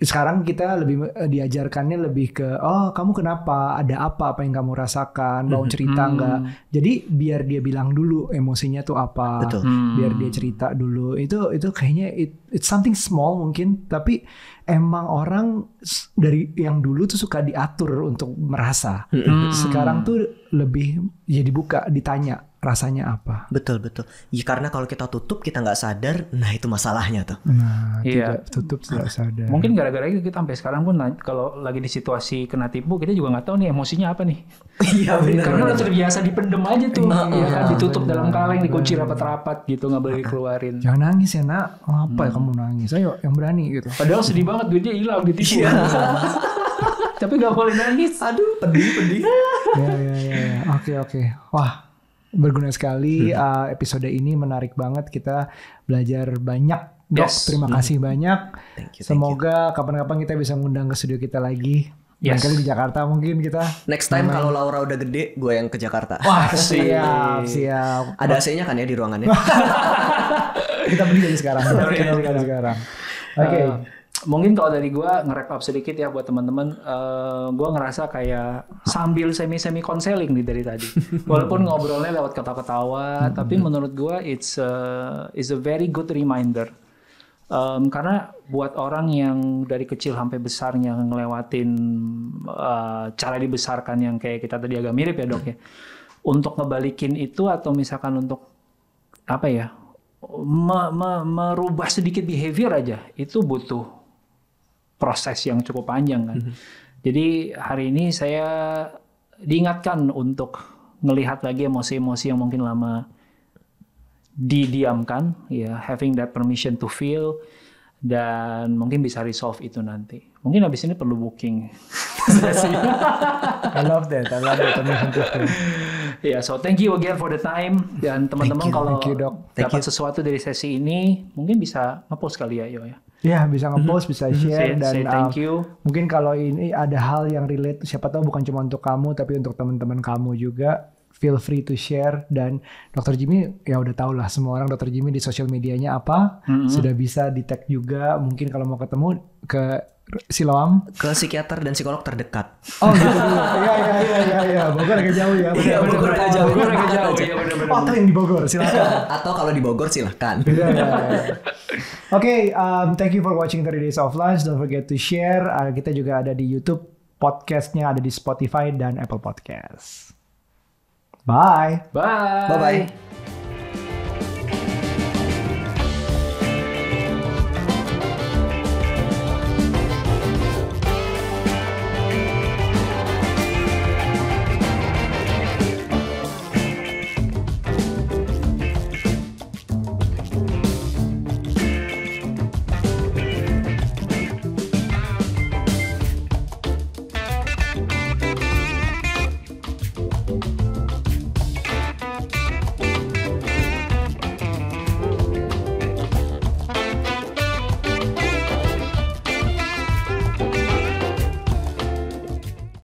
sekarang kita lebih diajarkannya lebih ke kamu kenapa, ada apa yang kamu rasakan, mau cerita nggak? Jadi biar dia bilang dulu emosinya tuh apa. Betul. Biar dia cerita dulu. Itu kayaknya it's something small mungkin, tapi emang orang dari yang dulu tuh suka diatur untuk merasa. Sekarang tuh lebih dibuka, ditanya rasanya apa. Betul. Ya, karena kalau kita tutup kita nggak sadar, nah itu masalahnya tuh. Nah, iya. Tutup tidak sadar. Mungkin gara-gara itu kita sampai sekarang pun kalau lagi di situasi kena tipu kita juga nggak tahu nih emosinya apa nih. Iya benar. Karena udah terbiasa dipendem aja tuh, ditutup dalam kaleng, dikunci rapat-rapat gitu, nggak boleh dikeluarin. Jangan nangis ya nak, apa ya kamu nangis? Ayo yang berani gitu. Padahal sedih banget duitnya hilang ditipu. Iya. Tapi nggak boleh nangis. Aduh, pedih. Ya. Oke. Wah. Berguna sekali episode ini, menarik banget, kita belajar banyak. Dok, terima kasih banyak. Thank you. Semoga kapan-kapan kita bisa ngundang ke studio kita lagi. Kali di Jakarta mungkin kita. Next time kalau Laura udah gede, gue yang ke Jakarta. Wah, siap. Ada AC-nya kan ya di ruangannya. Kita beli aja sekarang. Oke. Mungkin kalau dari gue nge-wrap up sedikit ya buat teman-teman, gue ngerasa kayak sambil semi-semi counseling nih dari tadi. Walaupun ngobrolnya lewat ketawa-ketawa, tapi menurut gue it's a very good reminder. Karena buat orang yang dari kecil sampai besarnya ngelewatin cara dibesarkan yang kayak kita tadi agak mirip ya dok ya. Untuk ngebalikin itu atau misalkan untuk apa ya, merubah sedikit behavior aja, itu butuh proses yang cukup panjang kan. Jadi hari ini saya diingatkan untuk ngelihat lagi emosi-emosi yang mungkin lama didiamkan, ya, having that permission to feel, dan mungkin bisa resolve itu nanti. Mungkin abis ini perlu booking. I love that permission to feel. Ya, so thank you again for the time, dan teman-teman kalau dapat sesuatu dari sesi ini mungkin bisa nge-post kali ya, bisa nge-post, bisa share, dan thank you. Mungkin kalau ini ada hal yang relate, siapa tahu bukan cuma untuk kamu tapi untuk teman-teman kamu juga, feel free to share. Dan Dr. Jimmy ya udah tau lah, semua orang Dr. Jimmy di sosial medianya apa, sudah bisa di tag juga, mungkin kalau mau ketemu ke Siloam, ke psikiater dan psikolog terdekat. Oh gitu. Iya. Bogor agak jauh ya. Bogor agak jauh. Iya benar. Atau yang di Bogor silakan. Atau kalau di Bogor silakan. Iya. Oke, thank you for watching 30 Days of Lunch. Don't forget to share. Kita juga ada di YouTube, podcastnya ada di Spotify dan Apple Podcast. Bye. Bye.